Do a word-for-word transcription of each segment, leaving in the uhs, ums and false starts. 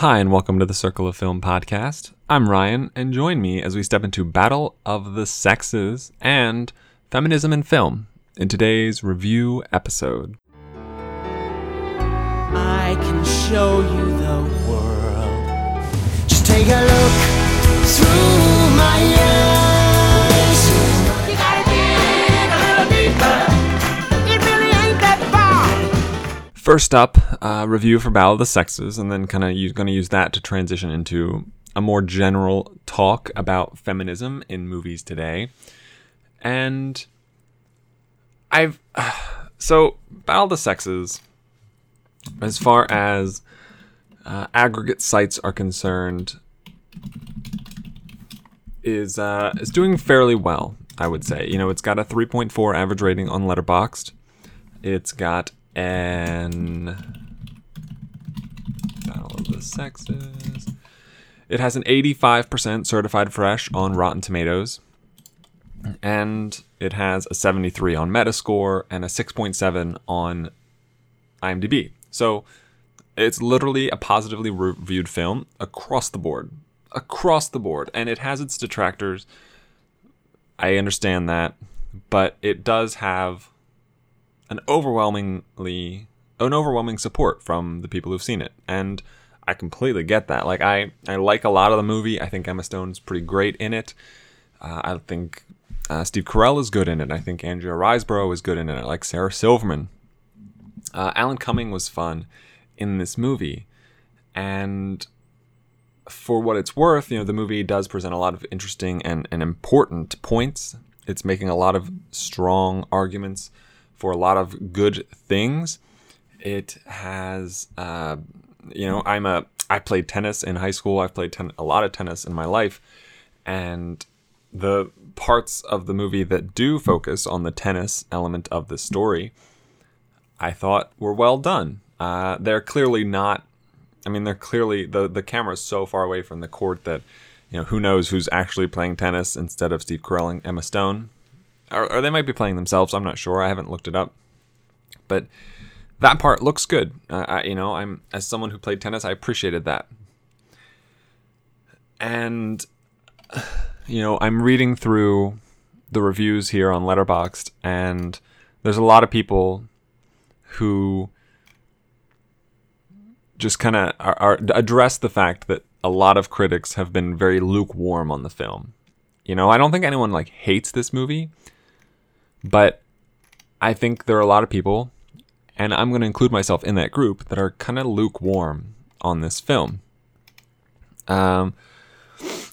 Hi, and welcome to the Circle of Film podcast. I'm Ryan, and join me as we step into Battle of the Sexes and feminism in film in today's review episode. I can show you the world. Just take a look through my eyes. First up, uh, review for Battle of the Sexes, and then kind of going to use that to transition into a more general talk about feminism in movies today. And I've so Battle of the Sexes, as far as uh, aggregate sites are concerned, is uh, is doing fairly well. I would say, you know, it's got a three point four average rating on Letterboxd. It's got And Battle of the Sexes. It has an eighty-five percent certified fresh on Rotten Tomatoes. And it has a seventy-three on Metascore and a six point seven on IMDb. So it's literally a positively reviewed film across the board. Across the board. And it has its detractors. I understand that. But it does have an overwhelmingly, an overwhelming support from the people who've seen it. And I completely get that. Like, I, I like a lot of the movie. I think Emma Stone's pretty great in it. Uh, I think uh, Steve Carell is good in it. I think Andrea Riseborough is good in it. I like Sarah Silverman. Uh, Alan Cumming was fun in this movie. And for what it's worth, you know, the movie does present a lot of interesting and, and important points. It's making a lot of strong arguments for a lot of good things. It has, uh, you know, I'm a, I played tennis in high school. I've played ten, a lot of tennis in my life. And the parts of the movie that do focus on the tennis element of the story, I thought were well done. Uh, they're clearly not, I mean, they're clearly, the, the camera's so far away from the court that, you know, who knows who's actually playing tennis instead of Steve Carell and Emma Stone. Or, or they might be playing themselves. I'm not sure. I haven't looked it up. But that part looks good. Uh, I, you know, I'm as someone who played tennis, I appreciated that. And, you know, I'm reading through the reviews here on Letterboxd, and there's a lot of people who just kind of are, are, address the fact that a lot of critics have been very lukewarm on the film. You know, I don't think anyone, like, hates this movie. But I think there are a lot of people, and I'm going to include myself in that group, that are kind of lukewarm on this film. Um,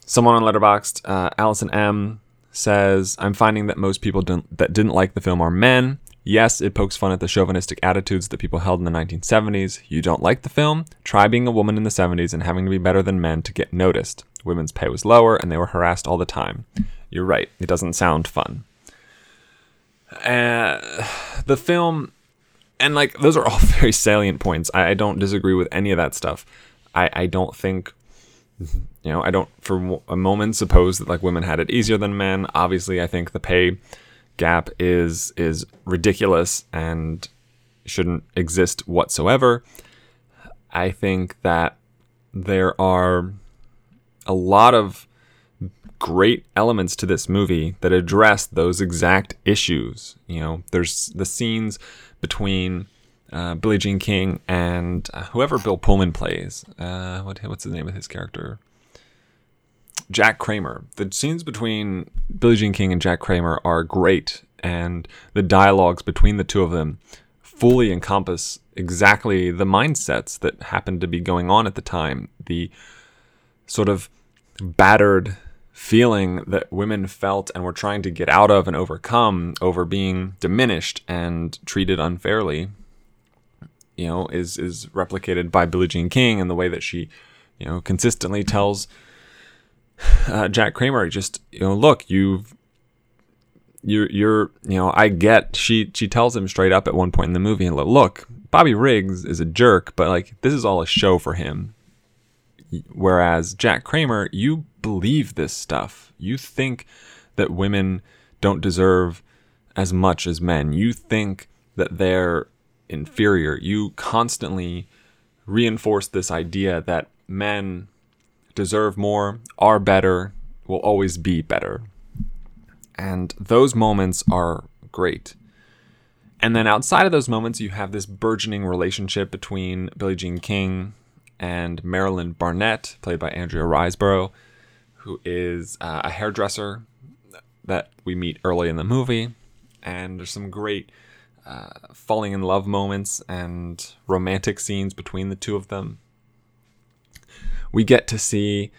someone on Letterboxd, uh, Allison M, says, I'm finding that most people didn't, that didn't like the film are men. Yes, it pokes fun at the chauvinistic attitudes that people held in the nineteen seventies. You don't like the film? Try being a woman in the seventies and having to be better than men to get noticed. Women's pay was lower, and they were harassed all the time. You're right. It doesn't sound fun. Uh, the film, and like those are all very salient points. I, I don't disagree with any of that stuff. I, I don't think, you know, I don't for a moment suppose that like women had it easier than men. Obviously, I think the pay gap is is ridiculous and shouldn't exist whatsoever. I think that there are a lot of great elements to this movie that address those exact issues. You know, there's the scenes between uh, Billie Jean King and uh, whoever Bill Pullman plays. Uh, what what's the name of his character? Jack Kramer. The scenes between Billie Jean King and Jack Kramer are great, and the dialogues between the two of them fully encompass exactly the mindsets that happened to be going on at the time. The sort of battered feeling that women felt and were trying to get out of and overcome over being diminished and treated unfairly, you know, is is replicated by Billie Jean King and the way that she, you know, consistently tells uh, Jack Kramer, just, you know, look, you've, you're, you're, you know, I get, she, she tells him straight up at one point in the movie, like, look, Bobby Riggs is a jerk, but like, this is all a show for him. Whereas Jack Kramer, you believe this stuff. You think that women don't deserve as much as men. You think that they're inferior. You constantly reinforce this idea that men deserve more, are better, will always be better. And those moments are great. And then outside of those moments, you have this burgeoning relationship between Billie Jean King and Marilyn Barnett, played by Andrea Riseborough, who is uh, a hairdresser that we meet early in the movie. And there's some great uh, falling in love moments and romantic scenes between the two of them. We get to see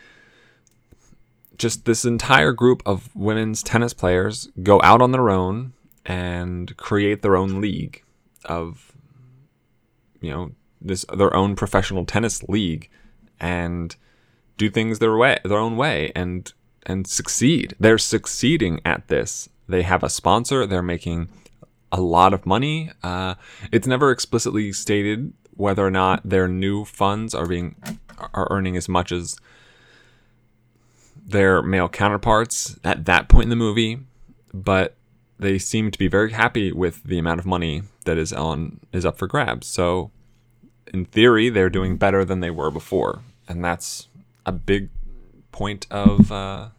just this entire group of women's tennis players go out on their own and create their own league of, you know, this their own professional tennis league, and do things their way, their own way, and and succeed. They're succeeding at this. They have a sponsor. They're making a lot of money. Uh, it's never explicitly stated whether or not their new funds are being are earning as much as their male counterparts at that point in the movie, but they seem to be very happy with the amount of money that is on is up for grabs. So in theory, they're doing better than they were before. And that's a big point of uh,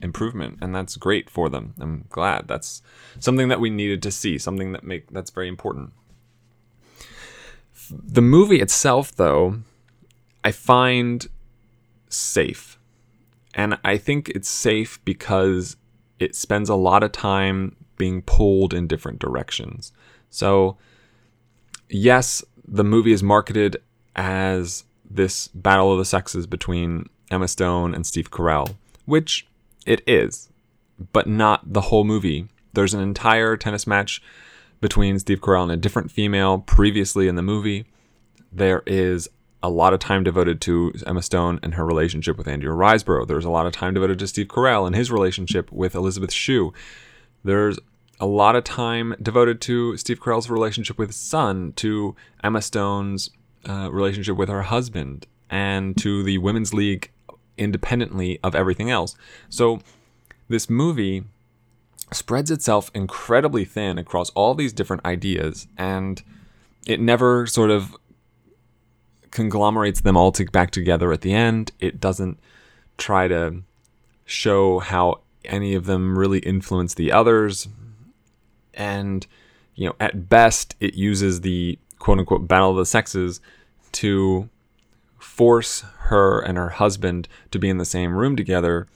improvement. And that's great for them. I'm glad. That's something that we needed to see, something that make that's very important. The movie itself, though, I find safe. And I think it's safe because it spends a lot of time being pulled in different directions. So, yes, the movie is marketed as this battle of the sexes between Emma Stone and Steve Carell, which it is, but not the whole movie. There's an entire tennis match between Steve Carell and a different female previously in the movie. There is a lot of time devoted to Emma Stone and her relationship with Andrea Riseborough. There's a lot of time devoted to Steve Carell and his relationship with Elizabeth Shue. There's a lot of time devoted to Steve Carell's relationship with his son, to Emma Stone's uh, relationship with her husband, and to the Women's League independently of everything else. So this movie spreads itself incredibly thin across all these different ideas, and it never sort of conglomerates them all to back together at the end. It doesn't try to show how any of them really influence the others. And, you know, at best, it uses the quote-unquote battle of the sexes to force her and her husband to be in the same room together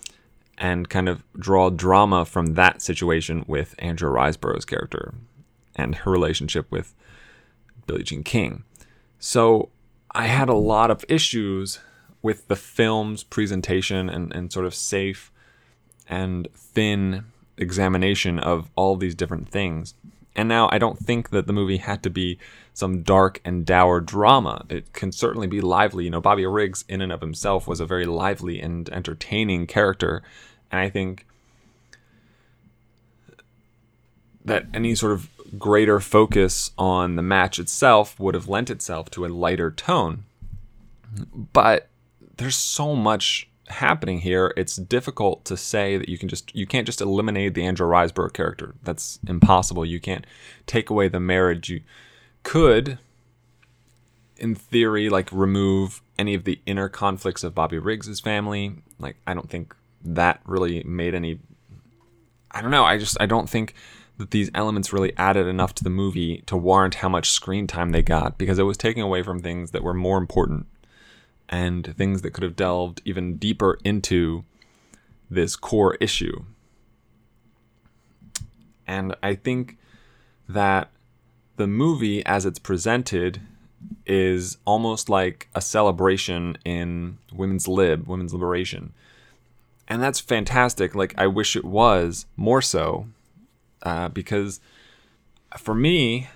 and kind of draw drama from that situation with Andrea Riseborough's character and her relationship with Billie Jean King. So I had a lot of issues with the film's presentation and, and sort of safe and thin examination of all these different things. And now I don't think that the movie had to be some dark and dour drama. It can certainly be lively. You know, Bobby Riggs in and of himself was a very lively and entertaining character. And I think that any sort of greater focus on the match itself would have lent itself to a lighter tone. But there's so much happening here. It's difficult to say that you can just you can't just eliminate the Andrea Riseborough character. That's impossible. You can't take away the marriage. You could, in theory, like remove any of the inner conflicts of Bobby Riggs's family. Like, I don't think that really made any I don't know. I just I don't think that these elements really added enough to the movie to warrant how much screen time they got, because it was taking away from things that were more important and things that could have delved even deeper into this core issue. And I think that the movie, as it's presented, is almost like a celebration in women's lib, women's liberation. And that's fantastic. Like, I wish it was more so. Uh, because for me,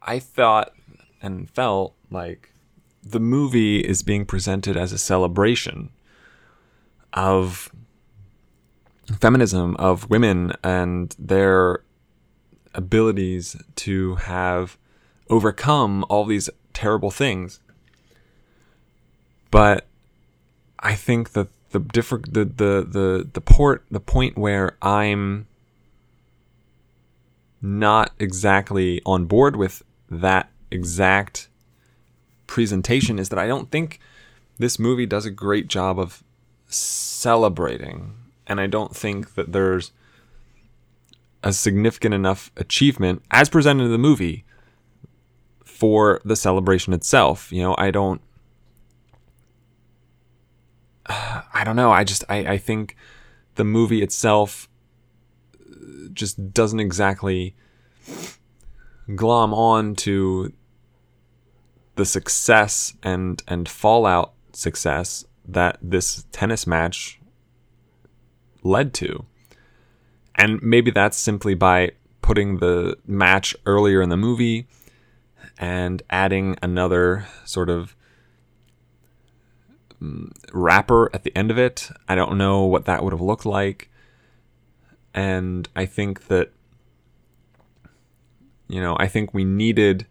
I thought and felt like the movie is being presented as a celebration of feminism, of women and their abilities to have overcome all these terrible things. But I think that the different the the the the port the point where I'm not exactly on board with that exact presentation is that I don't think this movie does a great job of celebrating, and I don't think that there's a significant enough achievement as presented in the movie for the celebration itself. You know, I don't, I don't know. I just, I, I think the movie itself just doesn't exactly glom on to the success and, and fallout success that this tennis match led to. And maybe that's simply by putting the match earlier in the movie and adding another sort of wrapper at the end of it. I don't know what that would have looked like. And I think that, you know, I think we needed,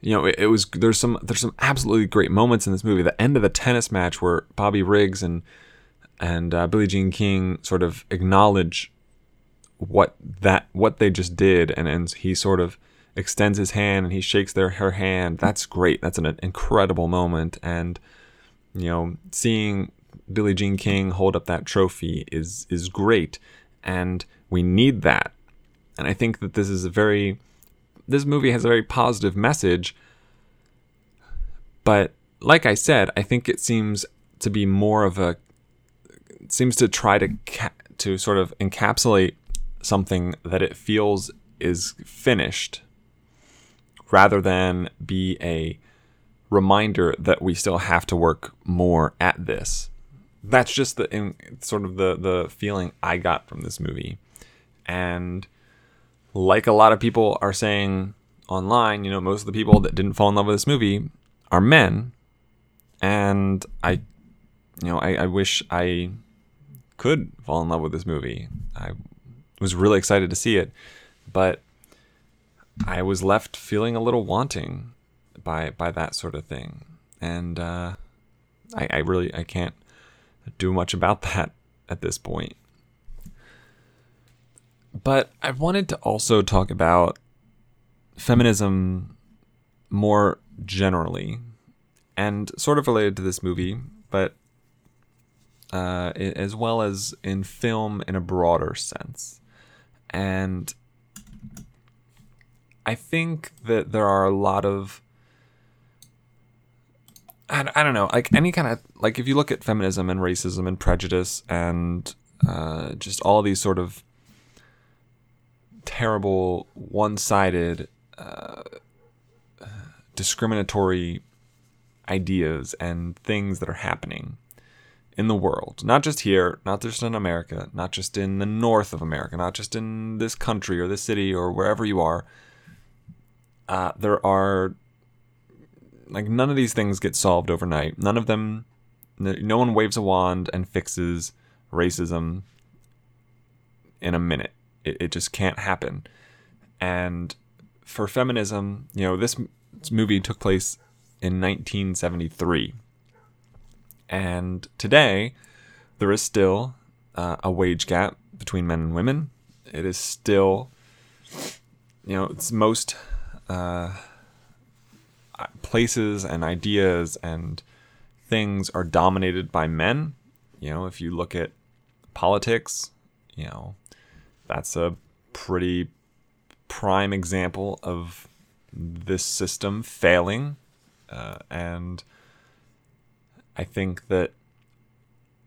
you know, it, it was, there's some, there's some absolutely great moments in this movie. The end of the tennis match where Bobby Riggs and, and uh, Billie Jean King sort of acknowledge what that, what they just did. And, and he sort of extends his hand and he shakes their, her hand. That's great. That's an, an incredible moment. And, you know, seeing Billie Jean King hold up that trophy is, is great. And we need that. And I think that this is a very, this movie has a very positive message. But like I said, I think it seems to be more of a, it seems to try to, ca- to sort of encapsulate something that it feels is finished rather than be a reminder that we still have to work more at this. That's just the in, sort of the, the feeling I got from this movie. And like a lot of people are saying online, you know, most of the people that didn't fall in love with this movie are men. And I, you know, I, I wish I could fall in love with this movie. I was really excited to see it, but I was left feeling a little wanting by by that sort of thing. And uh, I, I really, I can't do much about that at this point. But I wanted to also talk about feminism more generally, and sort of related to this movie, but uh, as well as in film in a broader sense. And I think that there are a lot of, I don't know, like any kind of, like if you look at feminism and racism and prejudice and uh, just all these sort of terrible, one-sided, uh, discriminatory ideas and things that are happening in the world, not just here, not just in America, not just in the north of America, not just in this country or this city or wherever you are, uh, there are, like, none of these things get solved overnight. None of them, no one waves a wand and fixes racism in a minute. It, it just can't happen. And for feminism, you know, this movie took place in nineteen seventy-three. And today, there is still uh, a wage gap between men and women. It is still, you know, it's most... Uh, places and ideas and things are dominated by men. You know, if you look at politics, you know, that's a pretty prime example of this system failing. Uh, and I think that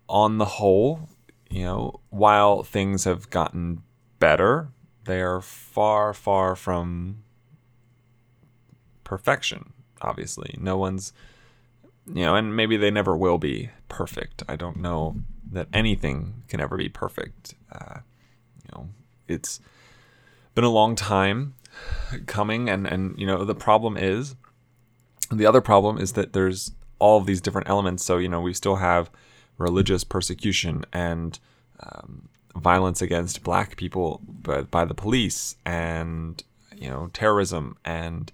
on the whole, you know, while things have gotten better, they are far, far from perfection. Obviously, no one's, you know, and maybe they never will be perfect. I don't know that anything can ever be perfect. Uh, you know, it's been a long time coming, and, and, you know, the problem is, the other problem is that there's all of these different elements. So, you know, we still have religious persecution and um, violence against black people by, by the police and, you know, terrorism and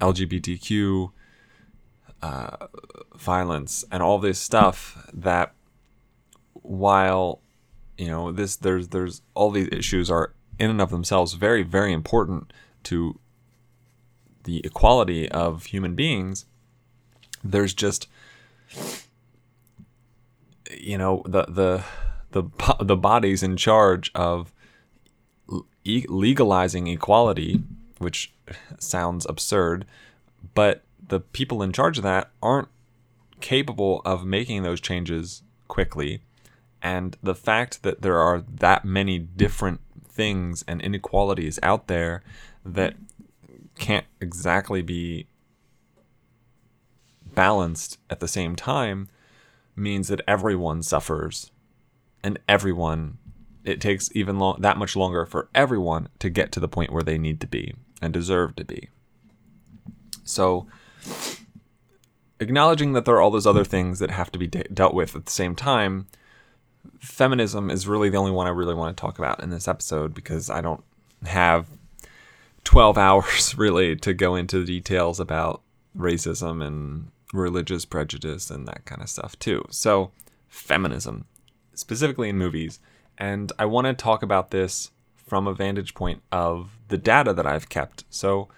L G B T Q uh, violence and all this stuff that, while, you know, this there's there's all these issues are in and of themselves very, very important to the equality of human beings. There's just you know, the the the the bodies in charge of e- legalizing equality, which sounds absurd, but the people in charge of that aren't capable of making those changes quickly. And the fact that there are that many different things and inequalities out there that can't exactly be balanced at the same time means that everyone suffers, and everyone, it takes even long, that much longer for everyone to get to the point where they need to be and deserve to be. So acknowledging that there are all those other things that have to be de- dealt with at the same time, feminism is really the only one I really want to talk about in this episode, because I don't have twelve hours really to go into the details about racism and religious prejudice and that kind of stuff too. So feminism, specifically in movies. And I want to talk about this from a vantage point of the data that I've kept. So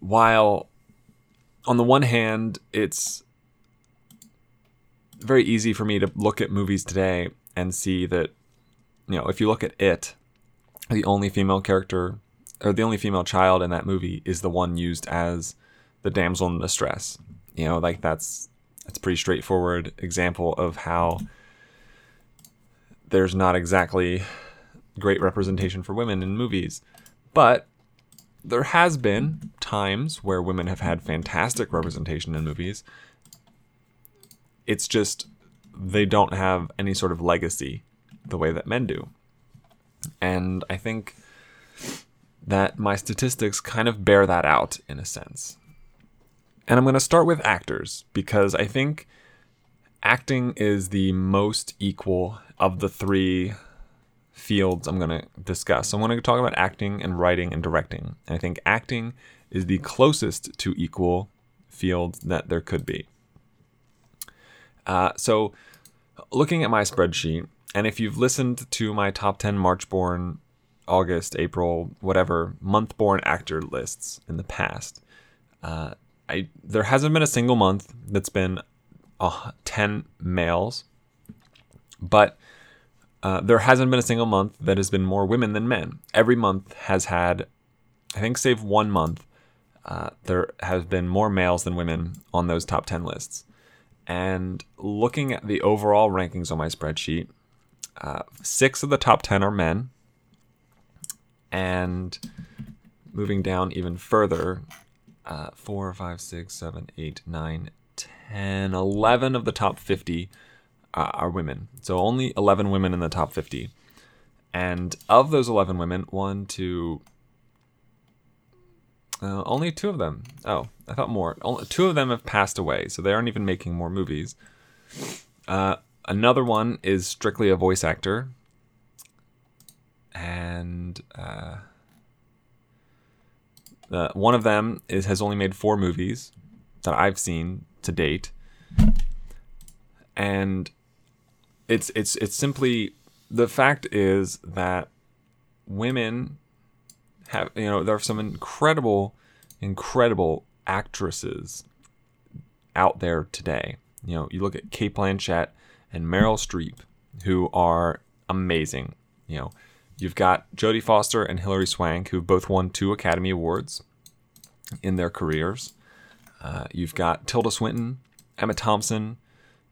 while on the one hand, it's very easy for me to look at movies today and see that, you know, if you look at It, the only female character or the only female child in that movie is the one used as the damsel in distress. You know, like that's, that's a pretty straightforward example of how there's not exactly great representation for women in movies. But there has been times where women have had fantastic representation in movies. It's just they don't have any sort of legacy the way that men do. And I think that my statistics kind of bear that out in a sense. And I'm going to start with actors, because I think acting is the most equal of the three fields I'm going to discuss. So I'm going to talk about acting and writing and directing. And I think acting is the closest to equal field that there could be. Uh, so looking at my spreadsheet, and if you've listened to my top ten March born, August, April, whatever, month born actor lists in the past, uh, I there hasn't been a single month that's been uh, ten males, but uh, there hasn't been a single month that has been more women than men. Every month has had, I think save one month, uh, there have been more males than women on those top ten lists. And looking at the overall rankings on my spreadsheet, uh, six of the top ten are men. And moving down even further, uh, four, five, six, seven, eight, nine, ten, eleven of the top fifty uh, are women. So only eleven women in the top fifty. And of those eleven women, one, two, Uh, only two of them. Oh, I thought more. Only two of them have passed away, so they aren't even making more movies. Uh, another one is strictly a voice actor. And uh, uh, one of them is has only made four movies that I've seen to date. And it's it's it's simply... The fact is that women... Have, you know, there are some incredible, incredible actresses out there today. You know, you look at Cate Blanchett and Meryl Streep, who are amazing. You know, you've got Jodie Foster and Hilary Swank, who both won two Academy Awards in their careers. Uh, you've got Tilda Swinton, Emma Thompson,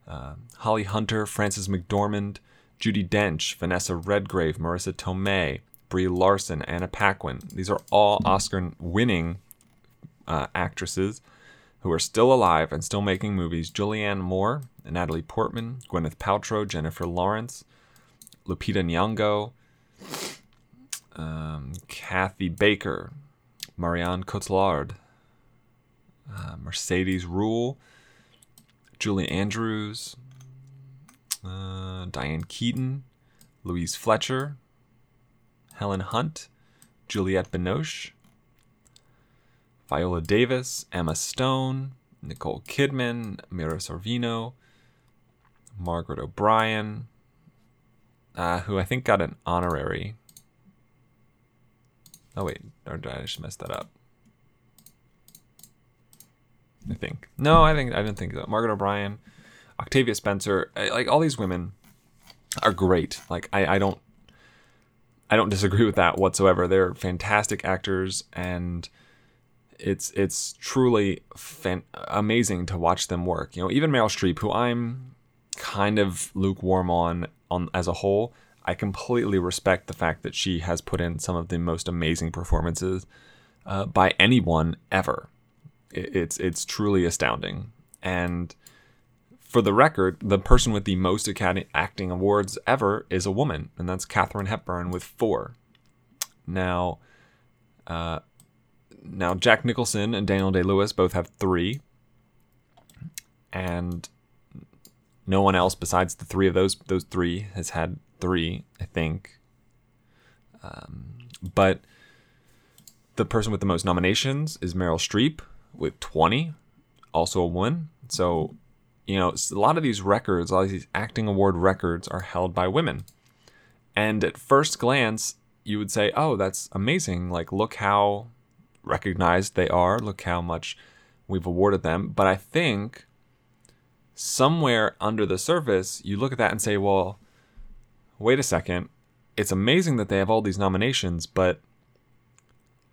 uh, Holly Hunter, Frances McDormand, Judi Dench, Vanessa Redgrave, Marissa Tomei, Brie Larson, Anna Paquin. These are all Oscar-winning uh, actresses who are still alive and still making movies. Julianne Moore, Natalie Portman, Gwyneth Paltrow, Jennifer Lawrence, Lupita Nyong'o, um, Kathy Baker, Marianne Cotillard, uh, Mercedes Ruehl, Julie Andrews, uh, Diane Keaton, Louise Fletcher, Helen Hunt, Juliette Binoche, Viola Davis, Emma Stone, Nicole Kidman, Mira Sorvino, Margaret O'Brien, uh, who I think got an honorary. Oh wait, or did I just mess that up? I think. No, I think I didn't think that. Margaret O'Brien, Octavia Spencer, I, like all these women are great. Like I, I don't, I don't disagree with that whatsoever. They're fantastic actors, and it's it's truly fan- amazing to watch them work. You know, even Meryl Streep, who I'm kind of lukewarm on on as a whole, I completely respect the fact that she has put in some of the most amazing performances uh, by anyone ever. It, it's it's truly astounding. And for the record, the person with the most Academy acting awards ever is a woman, and that's Katharine Hepburn with four. Now, uh, now Jack Nicholson and Daniel Day-Lewis both have three, and no one else besides the three of those those three has had three, I think. Um, but the person with the most nominations is Meryl Streep with twenty, also a woman. So, you know, a lot of these records, a lot of these acting award records are held by women. And at first glance, you would say, oh, that's amazing. Like, look how recognized they are. Look how much we've awarded them. But I think somewhere under the surface, you look at that and say, well, wait a second. It's amazing that they have all these nominations, but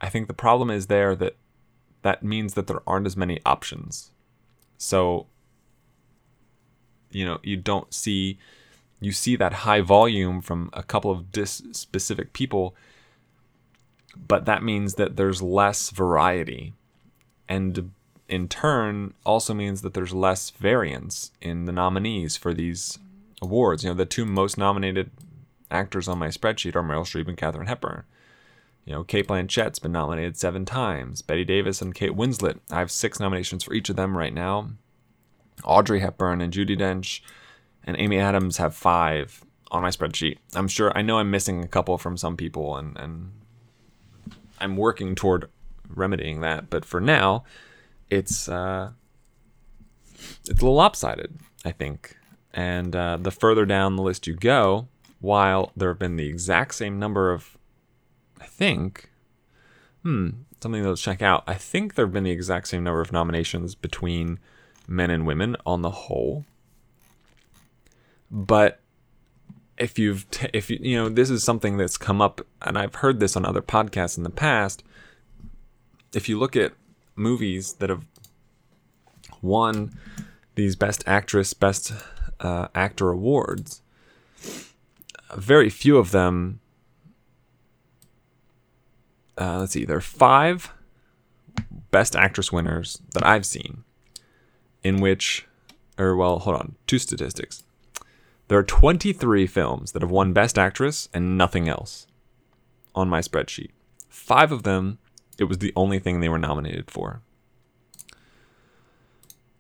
I think the problem is there that that means that there aren't as many options. So, you know, you don't see, you see that high volume from a couple of dis- specific people, but that means that there's less variety, and in turn also means that there's less variance in the nominees for these awards. You know, the two most nominated actors on my spreadsheet are Meryl Streep and Katharine Hepburn. You know, Cate Blanchett's been nominated seven times. Bette Davis and Kate Winslet, I have six nominations for each of them right now. Audrey Hepburn and Judi Dench and Amy Adams have five on my spreadsheet. I'm sure, I know I'm missing a couple from some people, and, and I'm working toward remedying that. But for now, it's uh, it's a little lopsided, I think. And uh, the further down the list you go, while there have been the exact same number of, I think, hmm, something to check out. I think there have been the exact same number of nominations between men and women on the whole, but if you've t- if you you know, this is something that's come up, and I've heard this on other podcasts in the past. If you look at movies that have won these Best Actress, Best uh, Actor awards, very few of them. Uh, let's see, there are five Best Actress winners that I've seen, in which, or well, hold on, two statistics. There are twenty-three films that have won Best Actress and nothing else on my spreadsheet. Five of them, it was the only thing they were nominated for.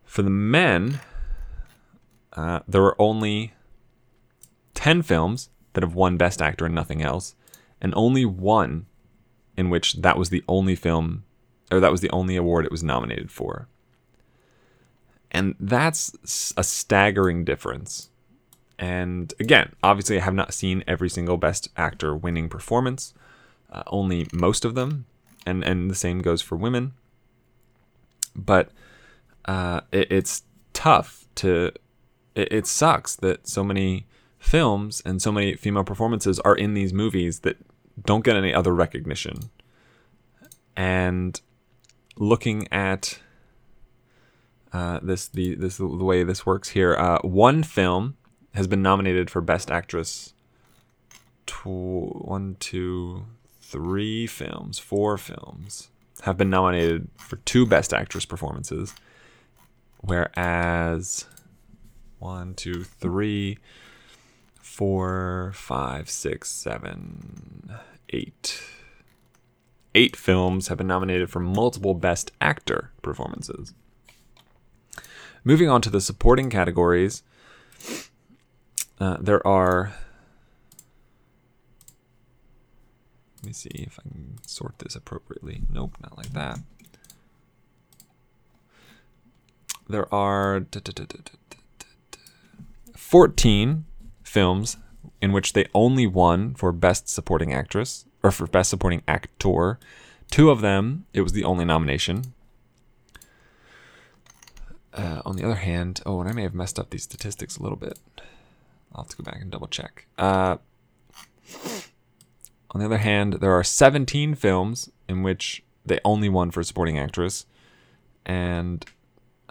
For the men, uh, there were only ten films that have won Best Actor and nothing else, and only one in which that was the only film, or that was the only award it was nominated for. And that's a staggering difference. And again, obviously I have not seen every single Best Actor winning performance, uh, only most of them. And, and the same goes for women. But uh, it, it's tough to, it, it sucks that so many films and so many female performances are in these movies that don't get any other recognition. And looking at Uh, this the this the way this works here. Uh, one film has been nominated for Best Actress. Tw- one, two, three films, four films have been nominated for two Best Actress performances, whereas one, two, three, four, five, six, seven, eight, eight films have been nominated for multiple Best Actor performances. Moving on to the supporting categories, uh, there are, let me see if I can sort this appropriately. Nope, not like that. There are fourteen films in which they only won for Best Supporting Actress, or for Best Supporting Actor. Two of them, it was the only nomination. Uh, on the other hand, oh, and I may have messed up these statistics a little bit. I'll have to go back and double check. Uh, on the other hand, there are seventeen films in which they only won for supporting actress, and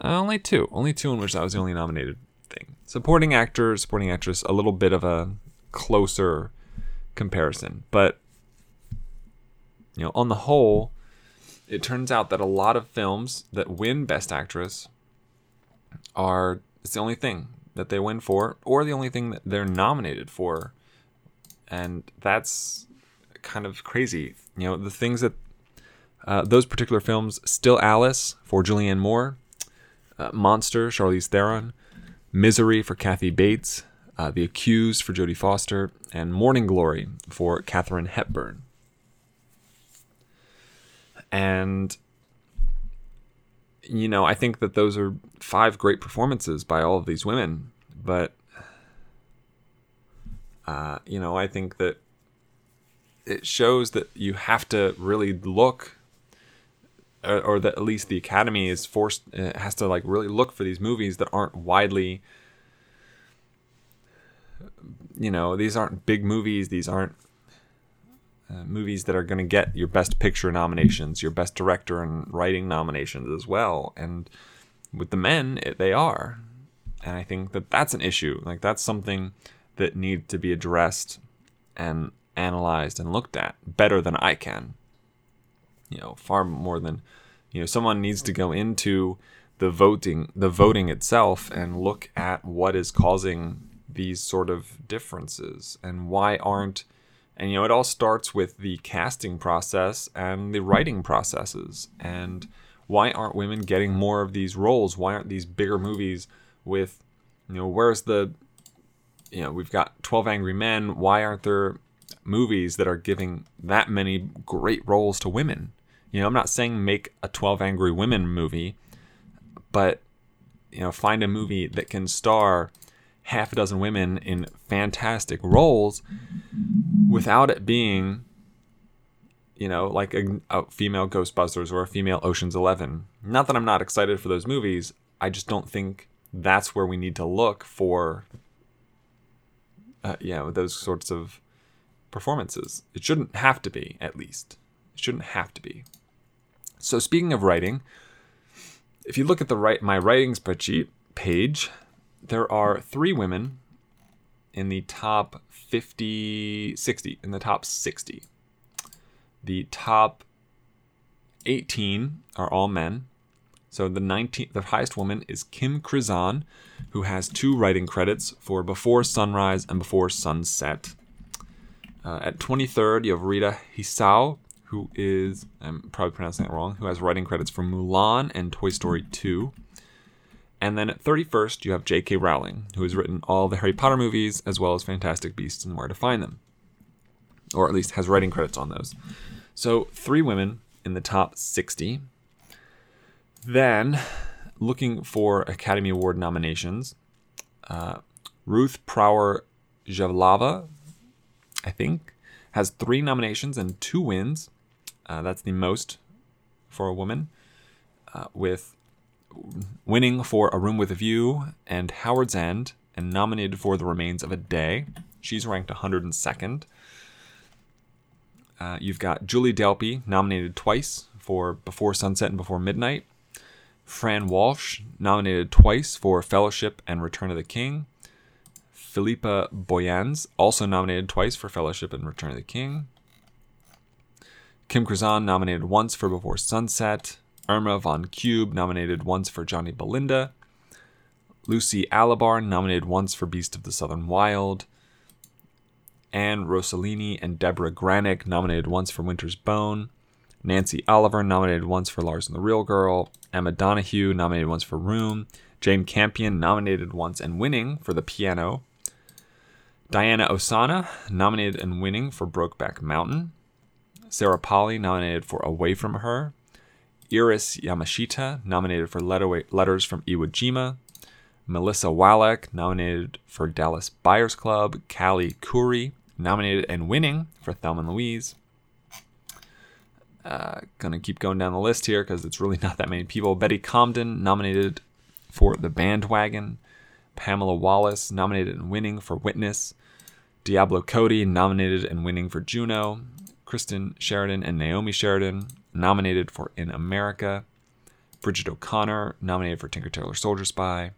uh, only two, only two in which that was the only nominated thing. Supporting actor, supporting actress, a little bit of a closer comparison, but you know, on the whole, it turns out that a lot of films that win Best Actress are, it's the only thing that they win for, or the only thing that they're nominated for. And that's kind of crazy. You know, the things that, uh, those particular films, Still Alice for Julianne Moore, uh, Monster, Charlize Theron, Misery for Kathy Bates, uh, The Accused for Jodie Foster, and Morning Glory for Katharine Hepburn. And, you know, I think that those are five great performances by all of these women. But, uh, you know, I think that it shows that you have to really look, or, or that at least the Academy is forced, uh, has to like really look for these movies that aren't widely, you know, these aren't big movies, these aren't, Uh, movies that are going to get your Best Picture nominations, your Best Director and Writing nominations as well. And with the men, it, they are. And I think that that's an issue. Like, that's something that needs to be addressed and analyzed and looked at better than I can. You know, far more than, you know, someone needs to go into the voting, the voting itself and look at what is causing these sort of differences and why aren't. And, you know, it all starts with the casting process and the writing processes. And why aren't women getting more of these roles? Why aren't these bigger movies with, you know, where's the, you know, we've got twelve Angry Men. Why aren't there movies that are giving that many great roles to women? You know, I'm not saying make a twelve Angry Women movie, but, you know, find a movie that can star half a dozen women in fantastic roles without it being, you know, like a, a female Ghostbusters or a female Ocean's Eleven. Not that I'm not excited for those movies. I just don't think that's where we need to look for, uh, you know, those sorts of performances. It shouldn't have to be, at least. It shouldn't have to be. So speaking of writing, if you look at the right, my writing spreadsheet page, there are three women in the top fifty, sixty, in the top sixty. The top eighteen are all men. So the nineteenth, the highest woman is Kim Krizan, who has two writing credits for Before Sunrise and Before Sunset. Uh, at twenty-third, you have Rita Hisao, who is, I'm probably pronouncing that wrong, who has writing credits for Mulan and Toy Story two. And then at thirty-first, you have J K Rowling, who has written all the Harry Potter movies, as well as Fantastic Beasts and Where to Find Them. Or at least has writing credits on those. So three women in the top sixty. Then, looking for Academy Award nominations, uh, Ruth Prawer-Javlava, I think, has three nominations and two wins. Uh, that's the most for a woman, uh, with winning for A Room With a View and Howard's End, and nominated for The Remains of a Day. She's ranked one hundred second. Uh, you've got Julie Delpy, nominated twice for Before Sunset and Before Midnight. Fran Walsh, nominated twice for Fellowship and Return of the King. Philippa Boyens, also nominated twice for Fellowship and Return of the King. Kim Krizan, nominated once for Before Sunset. Irma Von Cube, nominated once for Johnny Belinda. Lucy Alabarn, nominated once for Beast of the Southern Wild. Anne Rossellini and Deborah Granick, nominated once for Winter's Bone. Nancy Oliver, nominated once for Lars and the Real Girl. Emma Donoghue, nominated once for Room. Jane Campion, nominated once and winning for The Piano. Diana Ossana, nominated and winning for Brokeback Mountain. Sarah Polley, nominated for Away From Her. Iris Yamashita, nominated for Letters from Iwo Jima. Melissa Wallach, nominated for Dallas Buyers Club. Callie Curry, nominated and winning for Thelma and Louise. Uh, gonna keep going down the list here because it's really not that many people. Betty Comden, nominated for The Bandwagon, Pamela Wallace, nominated and winning for Witness, Diablo Cody, nominated and winning for Juno, Kristen Sheridan and Naomi Sheridan, nominated for In America, Bridget O'Connor, nominated for Tinker Tailor Soldier Spy,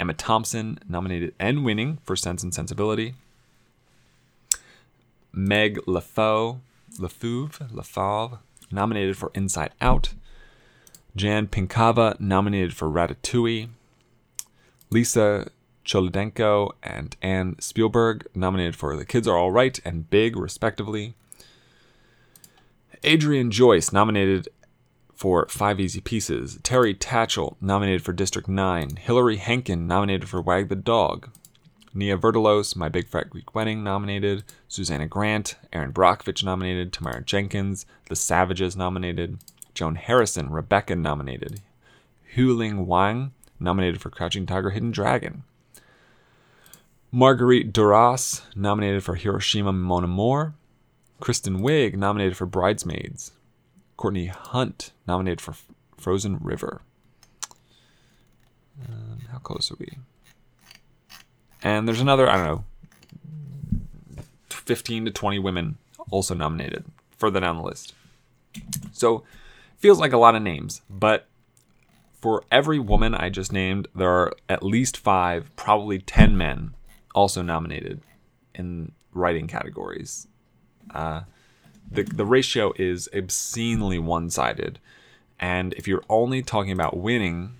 Emma Thompson, nominated and winning for Sense and Sensibility, Meg LeFauve, LeFauve, LeFauve, nominated for Inside Out, Jan Pinkava, nominated for Ratatouille, Lisa Cholodenko and Anne Spielberg, nominated for The Kids Are All Right and Big, respectively. Adrian Joyce, nominated for Five Easy Pieces. Terry Tatchell, nominated for District nine. Hilary Henkin, nominated for Wag the Dog. Nia Vardalos, My Big Fat Greek Wedding, nominated. Susanna Grant, Aaron Brockovich, nominated. Tamara Jenkins, The Savages, nominated. Joan Harrison, Rebecca, nominated. Huling Wang, nominated for Crouching Tiger, Hidden Dragon. Marguerite Duras, nominated for Hiroshima Mon Amour. Kristen Wiig, nominated for Bridesmaids. Courtney Hunt, nominated for Frozen River. Um, how close are we? And there's another, I don't know, fifteen to twenty women also nominated further down the list. So, feels like a lot of names, but for every woman I just named, there are at least five, probably ten men also nominated in writing categories. Uh, the the ratio is obscenely one-sided. And if you're only talking about winning,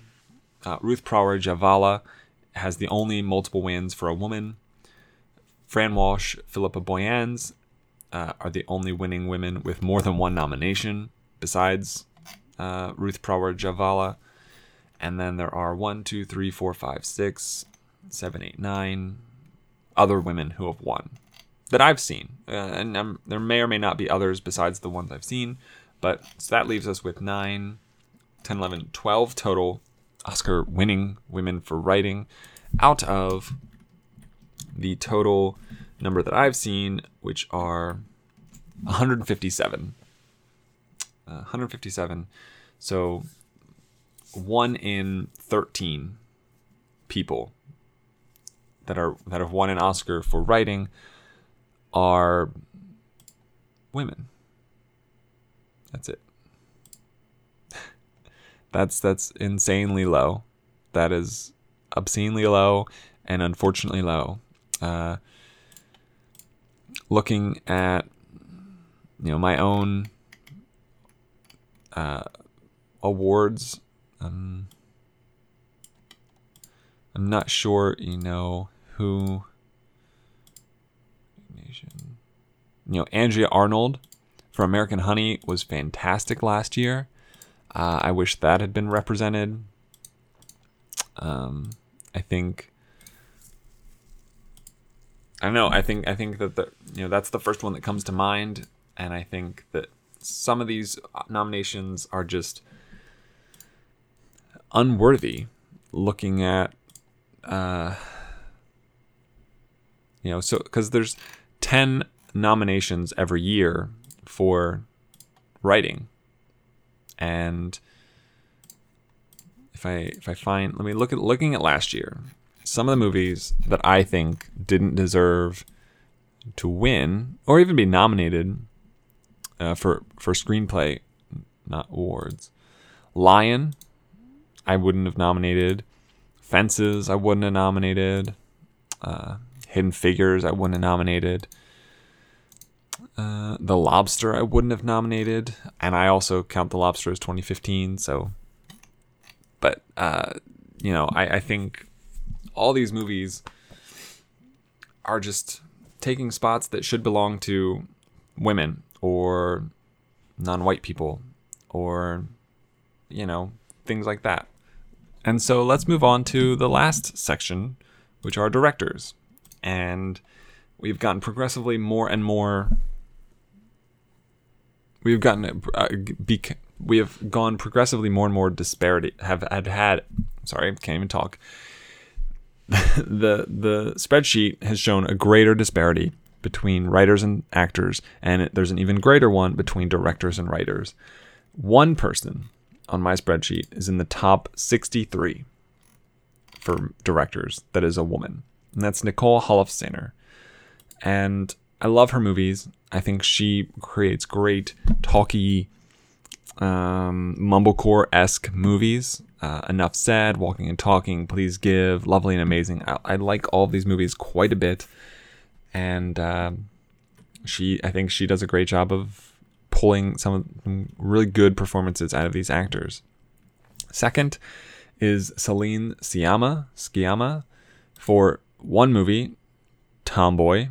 uh, Ruth Prawer Jayvala has the only multiple wins for a woman. Fran Walsh, Philippa Boyens uh, are the only winning women with more than one nomination besides uh, Ruth Prawer Jayvala. And then there are one, two, three, four, five, six, seven, eight, nine other women who have won that I've seen. Uh, and I'm, there may or may not be others besides the ones I've seen. But so that leaves us with nine, ten, eleven, twelve total Oscar winning women for writing out of the total number that I've seen, which are one hundred fifty-seven. Uh, one hundred fifty-seven. So one in thirteen people that are that have won an Oscar for writing are women. That's it. that's that's insanely low. That is obscenely low and unfortunately low. Uh, looking at you know my own uh, awards. Um, I'm not sure, you know, who, you know, Andrea Arnold for American Honey was fantastic last year. Uh, I wish that had been represented. Um, I think, I don't know, I think, I think that the, you know, that's the first one that comes to mind. And I think that some of these nominations are just unworthy. Looking at uh you know so because there's ten nominations every year for writing, and if i if i find let me look at looking at last year, some of the movies that I think didn't deserve to win or even be nominated uh, for for screenplay not awards. Lion, I wouldn't have nominated. Fences, I wouldn't have nominated. Uh, Hidden Figures, I wouldn't have nominated. Uh, the Lobster, I wouldn't have nominated. And I also count The Lobster as twenty fifteen, so... But, uh, you know, I, I think all these movies are just taking spots that should belong to women or non-white people or, you know, things like that. And so let's move on to the last section, which are directors. And we've gotten progressively more and more. We've gotten uh, bec- we have gone progressively more and more disparity. Have had had sorry, can't even talk. the the spreadsheet has shown a greater disparity between writers and actors, and there's an even greater one between directors and writers. One person on my spreadsheet is in the top sixty-three for directors that is a woman, and that's Nicole Holofcener. And I love her movies. I think she creates great talky, um, mumblecore-esque movies. Uh, Enough Said, Walking and Talking, Please Give, Lovely and Amazing. I, I like all of these movies quite a bit. And uh, she, I think she does a great job of pulling some, of, some really good performances out of these actors. Second is Celine Sciamma, Sciamma for one movie, Tomboy.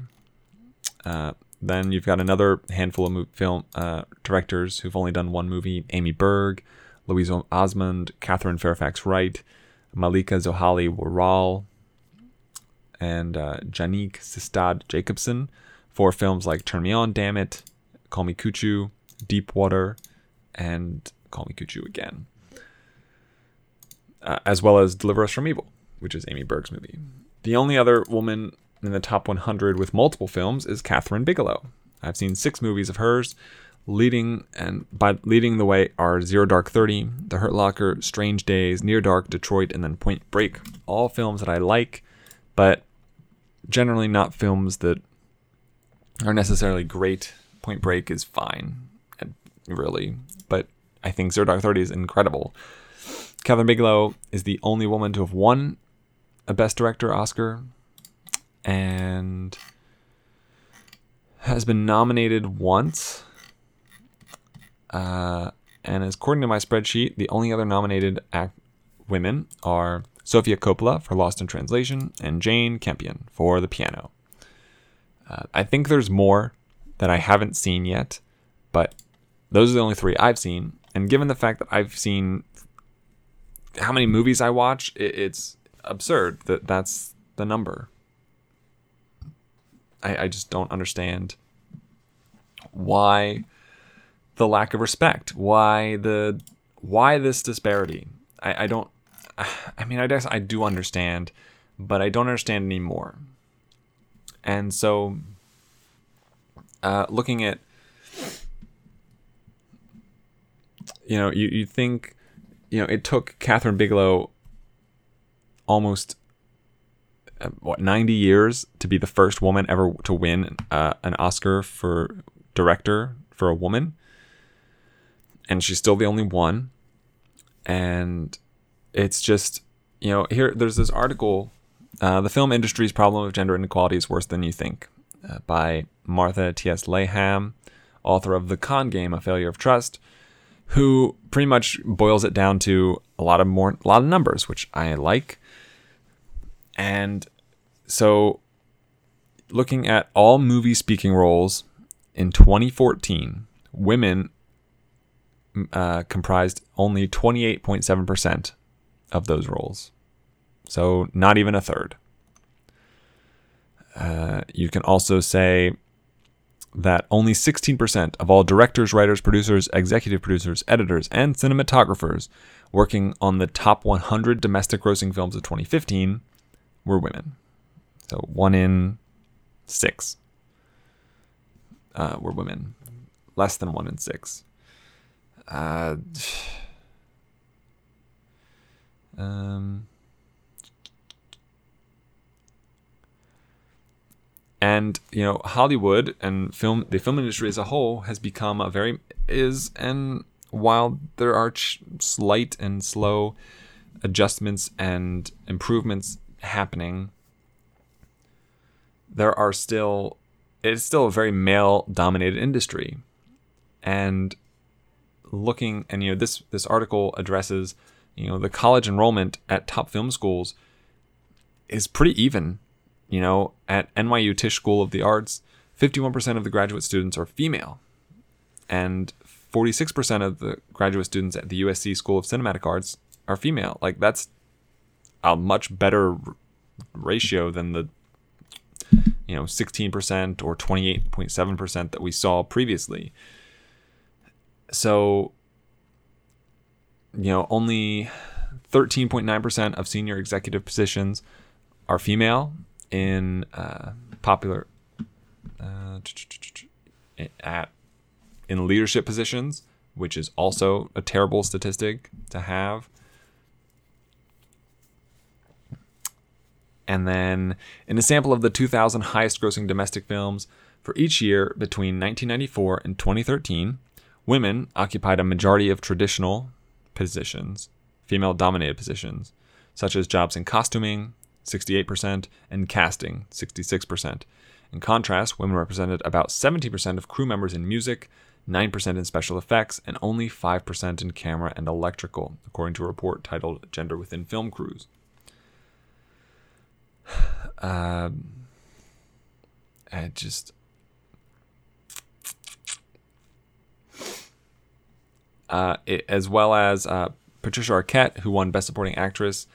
Uh, then you've got another handful of mo- film uh, directors who've only done one movie, Amy Berg, Louise Osmond, Catherine Fairfax Wright, Malika Zohaili Waral, and uh, Yannick Sistad-Jacobson for films like Turn Me On, Damn It, Call Me Cuchu, Deep Water, and Call Me Cuchu Again. Uh, as well as Deliver Us From Evil, which is Amy Berg's movie. The only other woman in the top one hundred with multiple films is Kathryn Bigelow. I've seen six movies of hers. Leading and by leading the way are Zero Dark Thirty, The Hurt Locker, Strange Days, Near Dark, Detroit, and then Point Break. All films that I like, but generally not films that are necessarily great. Point Break is fine, really, but I think Zero Dark Thirty is incredible. Kathryn Bigelow is the only woman to have won a Best Director Oscar, and has been nominated once. Uh, and as according to my spreadsheet, the only other nominated act- women are Sofia Coppola for Lost in Translation and Jane Campion for The Piano. Uh, I think there's more that I haven't seen yet, but those are the only three I've seen. And given the fact that I've seen how many movies I watch, it, it's absurd that that's the number. I, I just don't understand why the lack of respect, why the why this disparity. I, I don't, I mean, I guess I do understand, but I don't understand anymore. And so, uh, looking at, you know, you, you think, you know, it took Kathryn Bigelow almost, uh, what, ninety years to be the first woman ever to win uh, an Oscar for director for a woman. And she's still the only one. And it's just, you know, here, there's this article, uh, The Film Industry's Problem of Gender Inequality is Worse Than You Think, uh, by Martha T S. Laham, author of The Con Game, A Failure of Trust, who pretty much boils it down to a lot of more, a lot of numbers, which I like. And so looking at all movie speaking roles in twenty fourteen, women Uh, comprised only twenty-eight point seven percent of those roles. So not even a third. Uh, you can also say that only sixteen percent of all directors, writers, producers, executive producers, editors, and cinematographers working on the top one hundred domestic grossing films of twenty fifteen were women. So one in six uh, were women. Less than one in six. Uh, um, and you know, Hollywood and film, the film industry as a whole has become a very is, and while there are ch- slight and slow adjustments and improvements happening, there are still, it's still a very male dominated industry. And looking, and you know, this this article addresses, you know, the college enrollment at top film schools is pretty even. You know, at N Y U Tisch School of the Arts, fifty-one percent of the graduate students are female, and forty-six percent of the graduate students at the U S C School of Cinematic Arts are female. Like, that's a much better ratio than the, you know, sixteen percent or twenty-eight point seven percent that we saw previously. So, you know, only thirteen point nine percent of senior executive positions are female in uh, popular uh, at in leadership positions, which is also a terrible statistic to have. and then in a sample of the two thousand highest-grossing domestic films for each year between nineteen ninety-four and twenty thirteen, women occupied a majority of traditional positions, female-dominated positions, such as jobs in costuming, sixty-eight percent, and casting, sixty-six percent. In contrast, women represented about seventy percent of crew members in music, nine percent in special effects, and only five percent in camera and electrical, according to a report titled Gender Within Film Crews. Uh, I just... Uh, it, as well as uh, Patricia Arquette, who won Best Supporting Actress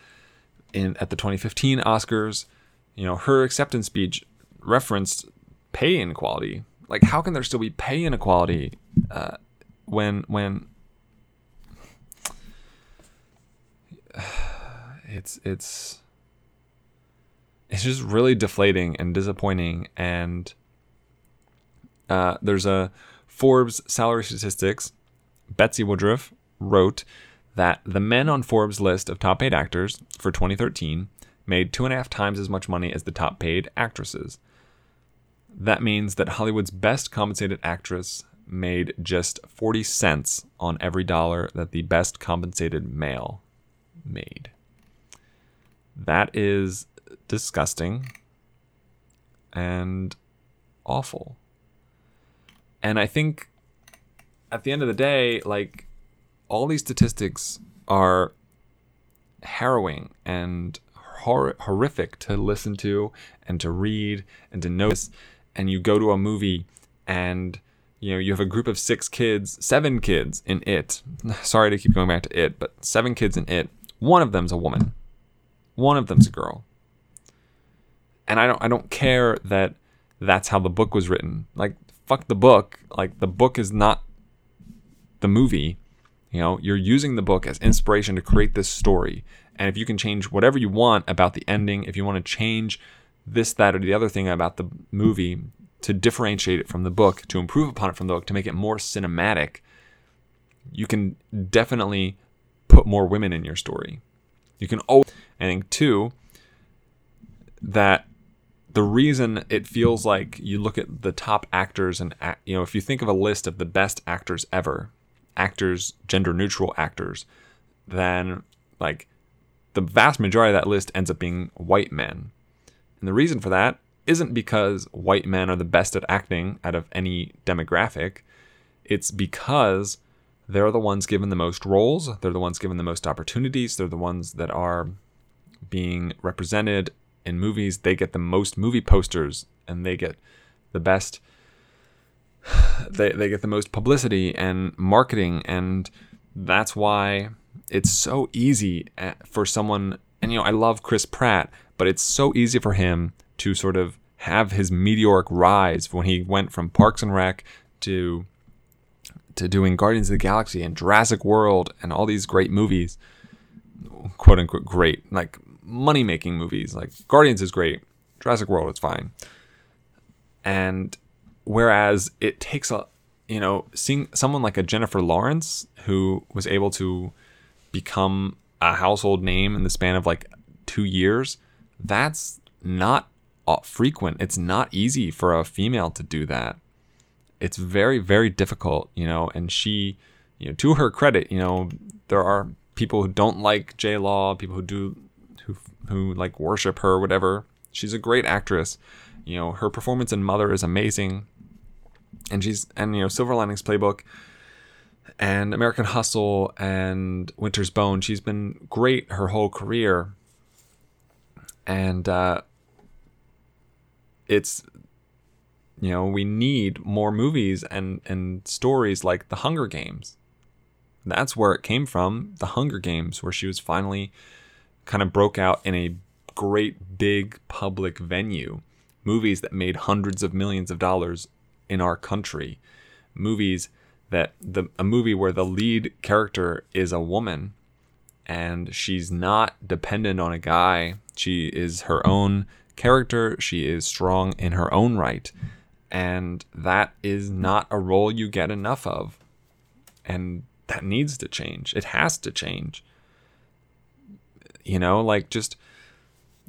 in at the twenty fifteen Oscars. You know, her acceptance speech referenced pay inequality. Like, how can there still be pay inequality uh, when when it's it's it's just really deflating and disappointing. And uh, there's a Forbes salary statistics. Betsy Woodruff wrote that the men on Forbes' list of top paid actors for twenty thirteen made two and a half times as much money as the top paid actresses. That means that Hollywood's best compensated actress made just forty cents on every dollar that the best compensated male made. That is disgusting and awful. And I think at the end of the day, like, all these statistics are harrowing and hor- horrific to listen to and to read and to notice. And you go to a movie and, you know, you have a group of six kids, seven kids in it. Sorry to keep going back to it, but seven kids in it. One of them's a woman. One of them's a girl. And I don't, I don't care that that's how the book was written. Like, fuck the book. Like, the book is not the movie. You know, you're using the book as inspiration to create this story. And if you can change whatever you want about the ending, if you want to change this, that, or the other thing about the movie to differentiate it from the book, to improve upon it from the book, to make it more cinematic, you can definitely put more women in your story. You can always... I think, too, that the reason it feels like you look at the top actors and, you know, if you think of a list of the best actors ever, actors, gender neutral actors, then, like, the vast majority of that list ends up being white men. And the reason for that isn't because white men are the best at acting out of any demographic. It's because they're the ones given the most roles. They're the ones given the most opportunities. They're the ones that are being represented in movies. They get the most movie posters, and they get the best... They they get the most publicity and marketing, and that's why it's so easy for someone. And, you know, I love Chris Pratt, but it's so easy for him to sort of have his meteoric rise when he went from Parks and Rec to to doing Guardians of the Galaxy and Jurassic World and all these great movies, quote unquote great, like money making movies. Like, Guardians is great, Jurassic World is fine, and. Whereas it takes a, you know, seeing someone like a Jennifer Lawrence, who was able to become a household name in the span of like two years, that's not frequent. It's not easy for a female to do that. It's very, very difficult, you know, and she, you know, to her credit, you know, there are people who don't like J Law, people who do, who, who like worship her, whatever. She's a great actress. You know, her performance in Mother is amazing, and she's and you know Silver Linings Playbook and American Hustle and Winter's Bone. She's been great her whole career, and uh, it's you know we need more movies and and stories like The Hunger Games. That's where it came from, The Hunger Games, where she was finally kind of broke out in a great big public venue. Movies that made hundreds of millions of dollars in our country. Movies that the a movie where the lead character is a woman and she's not dependent on a guy. She is her own character. She is strong in her own right. And that is not a role you get enough of. And that needs to change. It has to change. You know, like just...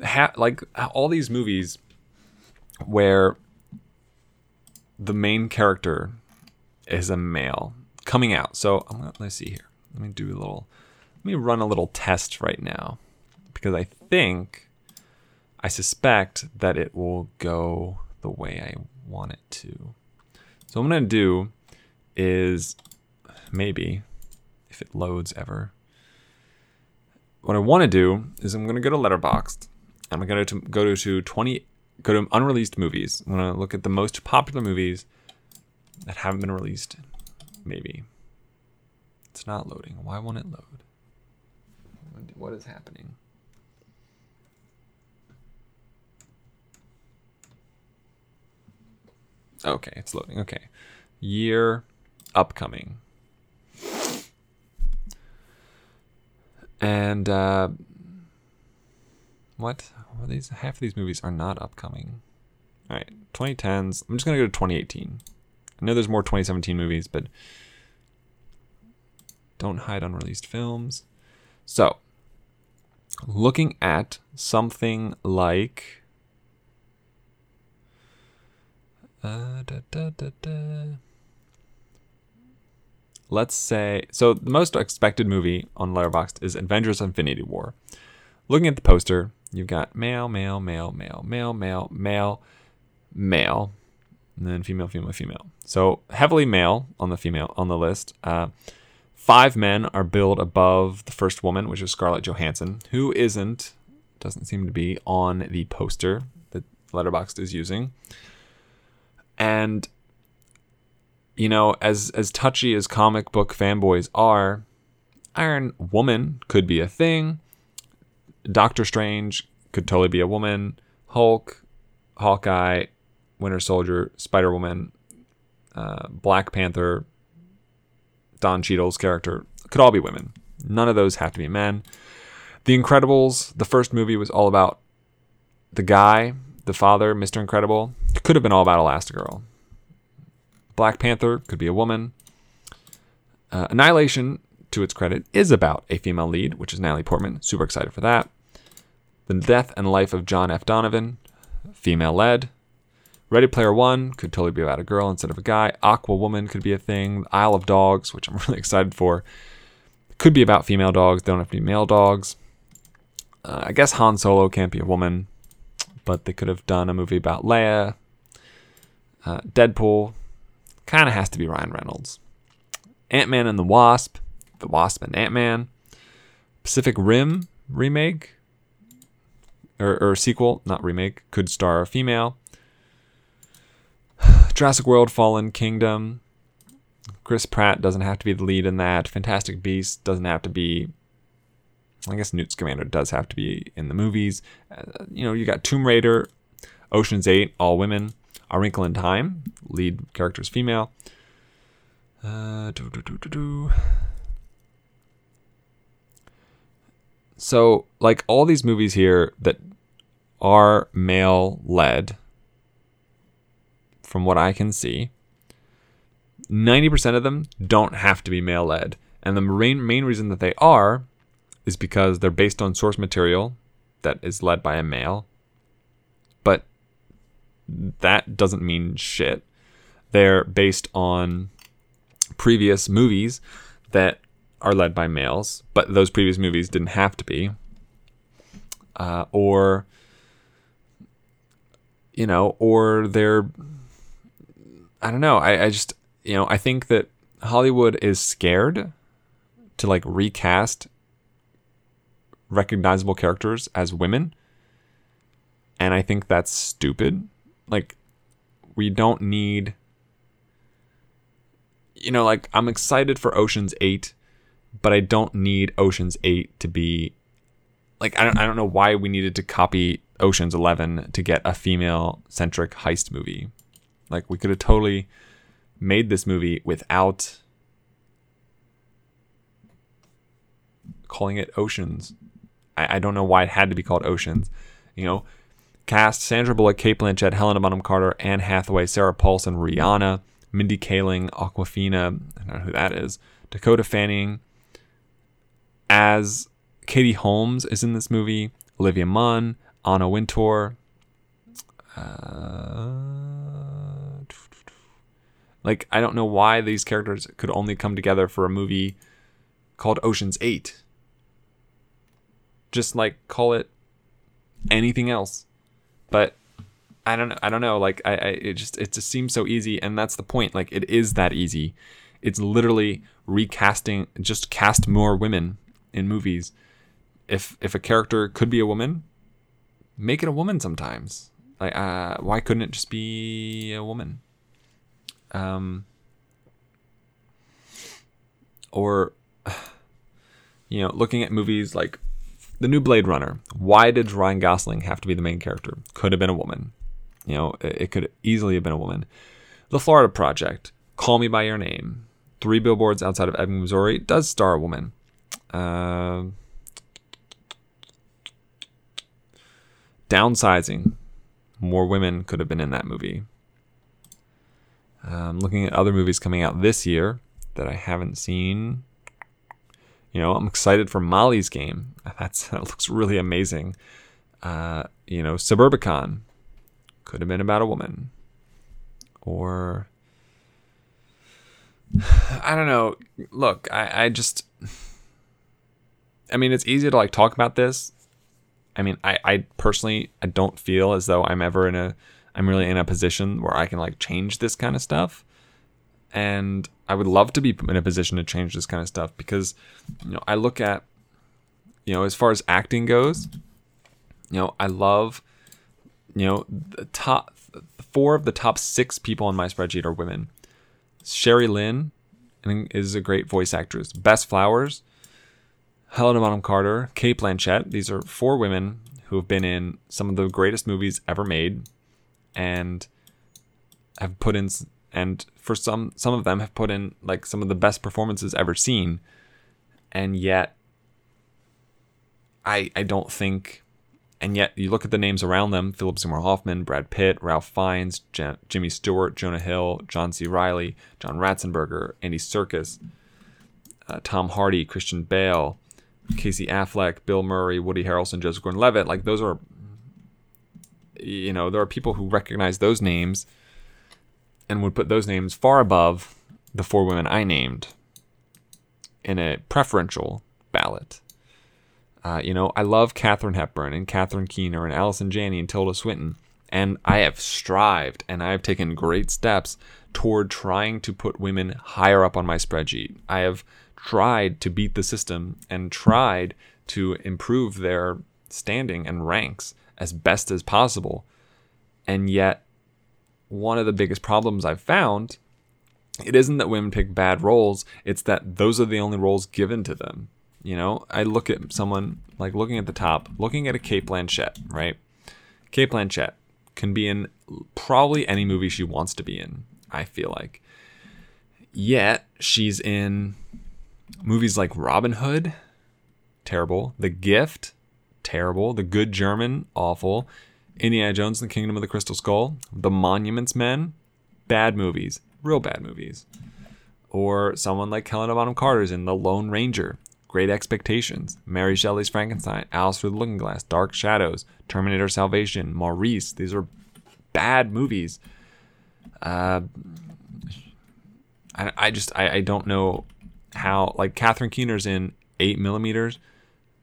ha- like all these movies where the main character is a male coming out. So I'm gonna, let's see here. Let me do a little. Let me run a little test right now, because I think, I suspect that it will go the way I want it to. So what I'm gonna do is, maybe, if it loads ever, what I wanna do is I'm gonna go to Letterboxd, and I'm gonna go to twenty, go to unreleased movies. I'm gonna look at the most popular movies that haven't been released, maybe. It's not loading, why won't it load? What is happening? Okay, it's loading. Okay. Year upcoming. And uh what? What are these? Half of these movies are not upcoming. All right, twenty tens. I'm just going to go to twenty eighteen. I know there's more twenty seventeen movies, but don't hide unreleased films. So, looking at something like Uh, da, da, da, da. Let's say, so the most expected movie on Letterboxd is Avengers Infinity War. Looking at the poster, you've got male, male, male, male, male, male, male, male, and then female, female, female. So heavily male on the female on the list. Uh, five men are billed above the first woman, which is Scarlett Johansson, who isn't, doesn't seem to be on the poster that Letterboxd is using. And, you know, as as touchy as comic book fanboys are, Iron Woman could be a thing. Doctor Strange could totally be a woman. Hulk, Hawkeye, Winter Soldier, Spider-Woman, uh, Black Panther, Don Cheadle's character, could all be women. None of those have to be men. The Incredibles, the first movie was all about the guy, the father, Mister Incredible. It could have been all about Elastigirl. Black Panther could be a woman. Uh, Annihilation, to its credit, is about a female lead, which is Natalie Portman. Super excited for that. The Death and Life of John F. Donovan, female-led. Ready Player One could totally be about a girl instead of a guy. Aqua Woman could be a thing. The Isle of Dogs, which I'm really excited for, could be about female dogs. They don't have to be male dogs. Uh, I guess Han Solo can't be a woman, but they could have done a movie about Leia. Uh, Deadpool kind of has to be Ryan Reynolds. Ant-Man and the Wasp, the Wasp and Ant-Man. Pacific Rim remake or, or sequel, not remake, could star a female. Jurassic World Fallen Kingdom. Chris Pratt doesn't have to be the lead in that. Fantastic Beasts doesn't have to be. I guess Newt Scamander does have to be in the movies. Uh, you know, you got Tomb Raider, Ocean's eight, all women. A Wrinkle in Time, lead character is female. Uh, do, do, do, do, do. So, like, all these movies here that are male-led, from what I can see, ninety percent of them don't have to be male-led. And the main, main reason that they are is because they're based on source material that is led by a male. But that doesn't mean shit. They're based on previous movies that are led by males, but those previous movies didn't have to be. Uh, or, you know, or they're, I don't know. I, I just, you know, I think that Hollywood is scared to like recast recognizable characters as women, and I think that's stupid. Like, we don't need, you know, like, I'm excited for Ocean's eight, but I don't need Ocean's eight to be like, I don't I don't know why we needed to copy Ocean's eleven to get a female centric heist movie. Like, we could have totally made this movie without calling it Oceans. I don't know why it had to be called Oceans. You know, cast Sandra Bullock, Cate Blanchett, Helena Bonham Carter, Anne Hathaway, Sarah Paulson, Rihanna, Mindy Kaling, Awkwafina, I don't know who that is, Dakota Fanning, as Katie Holmes is in this movie, Olivia Munn, Anna Wintour. Uh, like, I don't know why these characters could only come together for a movie called Ocean's Eight. Just like call it anything else, but I don't know. I don't know. Like I, I, it just it just seems so easy, and that's the point. Like it is that easy. It's literally recasting. Just cast more women in movies. If if a character could be a woman, make it a woman sometimes. Like uh, why couldn't it just be a woman? Um. Or, you know, looking at movies like the new Blade Runner. Why did Ryan Gosling have to be the main character? Could have been a woman. You know, it could easily have been a woman. The Florida Project, Call Me By Your Name, Three Billboards Outside of Ebbing, Missouri, does star a woman. Uh, downsizing. More women could have been in that movie. Um, looking at other movies coming out this year that I haven't seen. You know, I'm excited for Molly's Game. That's, that looks really amazing. Uh, you know, Suburbicon could have been about a woman. Or, I don't know. Look, I, I just, I mean, it's easy to like talk about this. I mean, I, I personally, I don't feel as though I'm ever in a, I'm really in a position where I can like change this kind of stuff. And I would love to be in a position to change this kind of stuff because, you know, I look at, you know, as far as acting goes, you know, I love, you know, the top four of the top six people on my spreadsheet are women. Sherry Lynn is a great voice actress. Bess Flowers, Helena Bonham Carter, Cate Blanchett. These are four women who have been in some of the greatest movies ever made and have put in... And for some, some of them have put in like some of the best performances ever seen. And yet, I I don't think, and yet you look at the names around them, Philip Seymour Hoffman, Brad Pitt, Ralph Fiennes, J- Jimmy Stewart, Jonah Hill, John C. Reilly, John Ratzenberger, Andy Serkis, uh, Tom Hardy, Christian Bale, Casey Affleck, Bill Murray, Woody Harrelson, Joseph Gordon-Levitt. Like those are, you know, there are people who recognize those names and would put those names far above the four women I named in a preferential ballot. Uh, you know, I love Katharine Hepburn and Katherine Keener and Allison Janney and Tilda Swinton. And I have strived and I have taken great steps toward trying to put women higher up on my spreadsheet. I have tried to beat the system and tried to improve their standing and ranks as best as possible. And yet, one of the biggest problems I've found, it isn't that women pick bad roles. It's that those are the only roles given to them. You know, I look at someone like looking at the top, looking at a Cate Blanchett, right? Cate Blanchett can be in probably any movie she wants to be in, I feel like. Yet she's in movies like Robin Hood, terrible. The Gift, terrible. The Good German, awful. Indiana Jones and the Kingdom of the Crystal Skull, The Monuments Men, bad movies, real bad movies. Or someone like Helena Bonham Carter's in The Lone Ranger, Great Expectations, Mary Shelley's Frankenstein, Alice Through the Looking Glass, Dark Shadows, Terminator Salvation, Maurice. These are bad movies. Uh, I, I just, I, I don't know how, like Katharine Keener's in eight millimeter,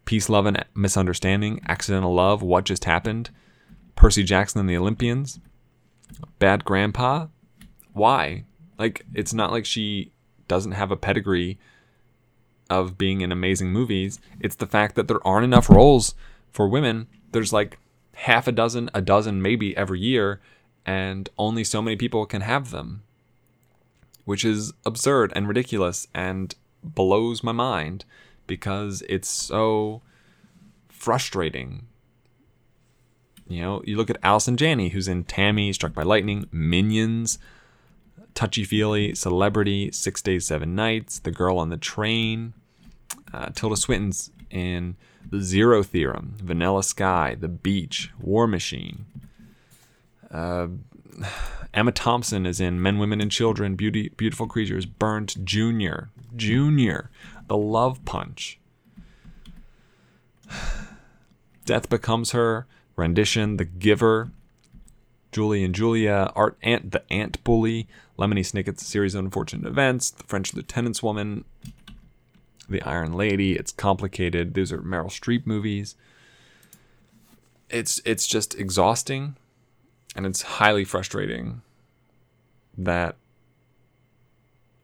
Peace, Love, and Misunderstanding, Accidental Love, What Just Happened, Percy Jackson and the Olympians, Bad Grandpa. Why? Like, it's not like she doesn't have a pedigree of being in amazing movies. It's the fact that there aren't enough roles for women. There's like half a dozen, a dozen maybe every year, and only so many people can have them, which is absurd and ridiculous and blows my mind because it's so frustrating. You know, you look at Allison Janney, who's in Tammy, Struck by Lightning, Minions, Touchy Feely, Celebrity, Six Days, Seven Nights, The Girl on the Train, uh, Tilda Swinton's in The Zero Theorem, Vanilla Sky, The Beach, War Machine. Uh, Emma Thompson is in Men, Women, and Children, Beauty, Beautiful Creatures, Burnt, Junior, Junior, The Love Punch, Death Becomes Her, Rendition, The Giver, Julie and Julia, Art Ant, The Ant Bully, Lemony Snicket's Series of Unfortunate Events, The French Lieutenant's Woman, The Iron Lady, It's Complicated. These are Meryl Streep movies. It's it's just exhausting, and it's highly frustrating that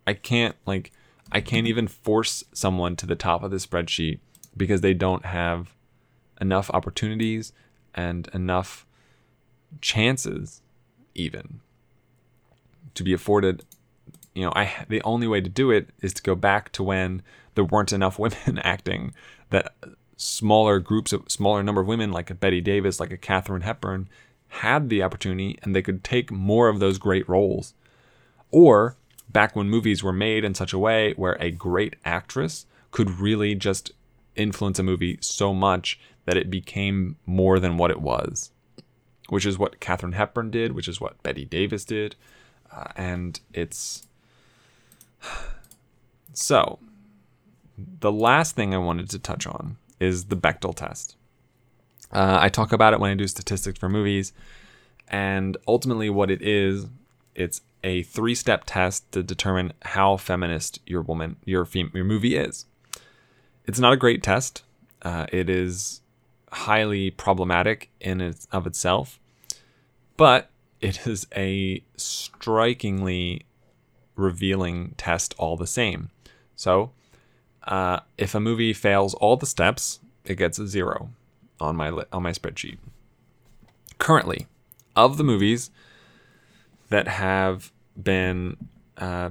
I can't like I can't even force someone to the top of the spreadsheet because they don't have enough opportunities and enough chances even to be afforded. You know, I the only way to do it is to go back to when there weren't enough women acting, that smaller groups of smaller number of women like a Bette Davis, like a Katharine Hepburn, had the opportunity and they could take more of those great roles. Or back when movies were made in such a way where a great actress could really just influence a movie so much that it became more than what it was, which is what Katharine Hepburn did, which is what Bette Davis did. Uh, and it's... So, the last thing I wanted to touch on is the Bechdel test. Uh, I talk about it when I do statistics for movies. And ultimately what it is, it's a three-step test to determine how feminist your woman, your fem- your movie is. It's not a great test. Uh, it is highly problematic in its of itself, but it is a strikingly revealing test all the same. So uh, if a movie fails all the steps, it gets a zero on my li- on my spreadsheet. Currently, of the movies that have been uh,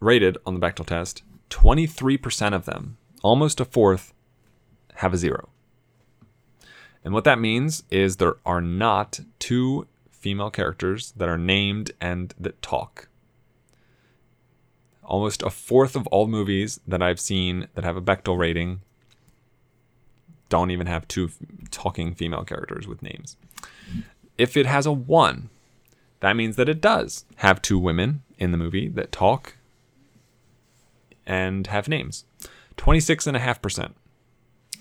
rated on the Bechdel test, twenty-three percent of them, almost a fourth, have a zero. And what that means is there are not two female characters that are named and that talk. Almost a fourth of all movies that I've seen that have a Bechdel rating don't even have two talking female characters with names. If it has a one, that means that it does have two women in the movie that talk and have names. twenty-six point five percent.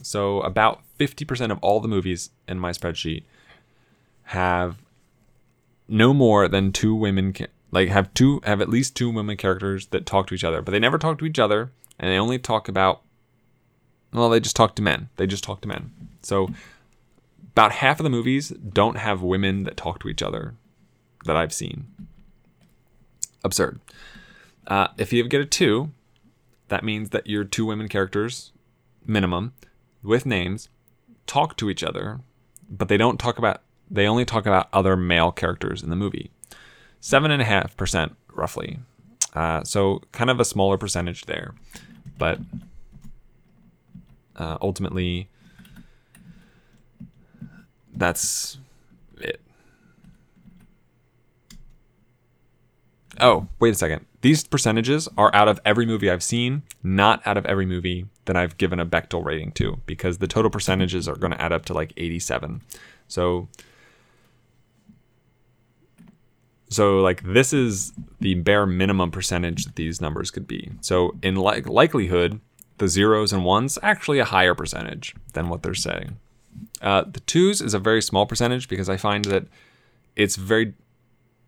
So about fifty percent of all the movies in my spreadsheet have no more than two women, like have two, have at least two women characters that talk to each other, but they never talk to each other, and they only talk about, well, they just talk to men. They just talk to men. So about half of the movies don't have women that talk to each other that I've seen. Absurd. Uh, if you get a two, that means that your two women characters, minimum, with names, talk to each other, but they don't talk about, they only talk about other male characters in the movie. seven point five percent, roughly. Uh, so kind of a smaller percentage there. But uh, ultimately, that's it. Oh, wait a second. These percentages are out of every movie I've seen, not out of every movie that I've given a Bechdel rating to, because the total percentages are going to add up to like eighty-seven. So, so like this is the bare minimum percentage that these numbers could be. So in like likelihood, the zeros and ones actually a higher percentage than what they're saying. Uh, the twos is a very small percentage because I find that it's very...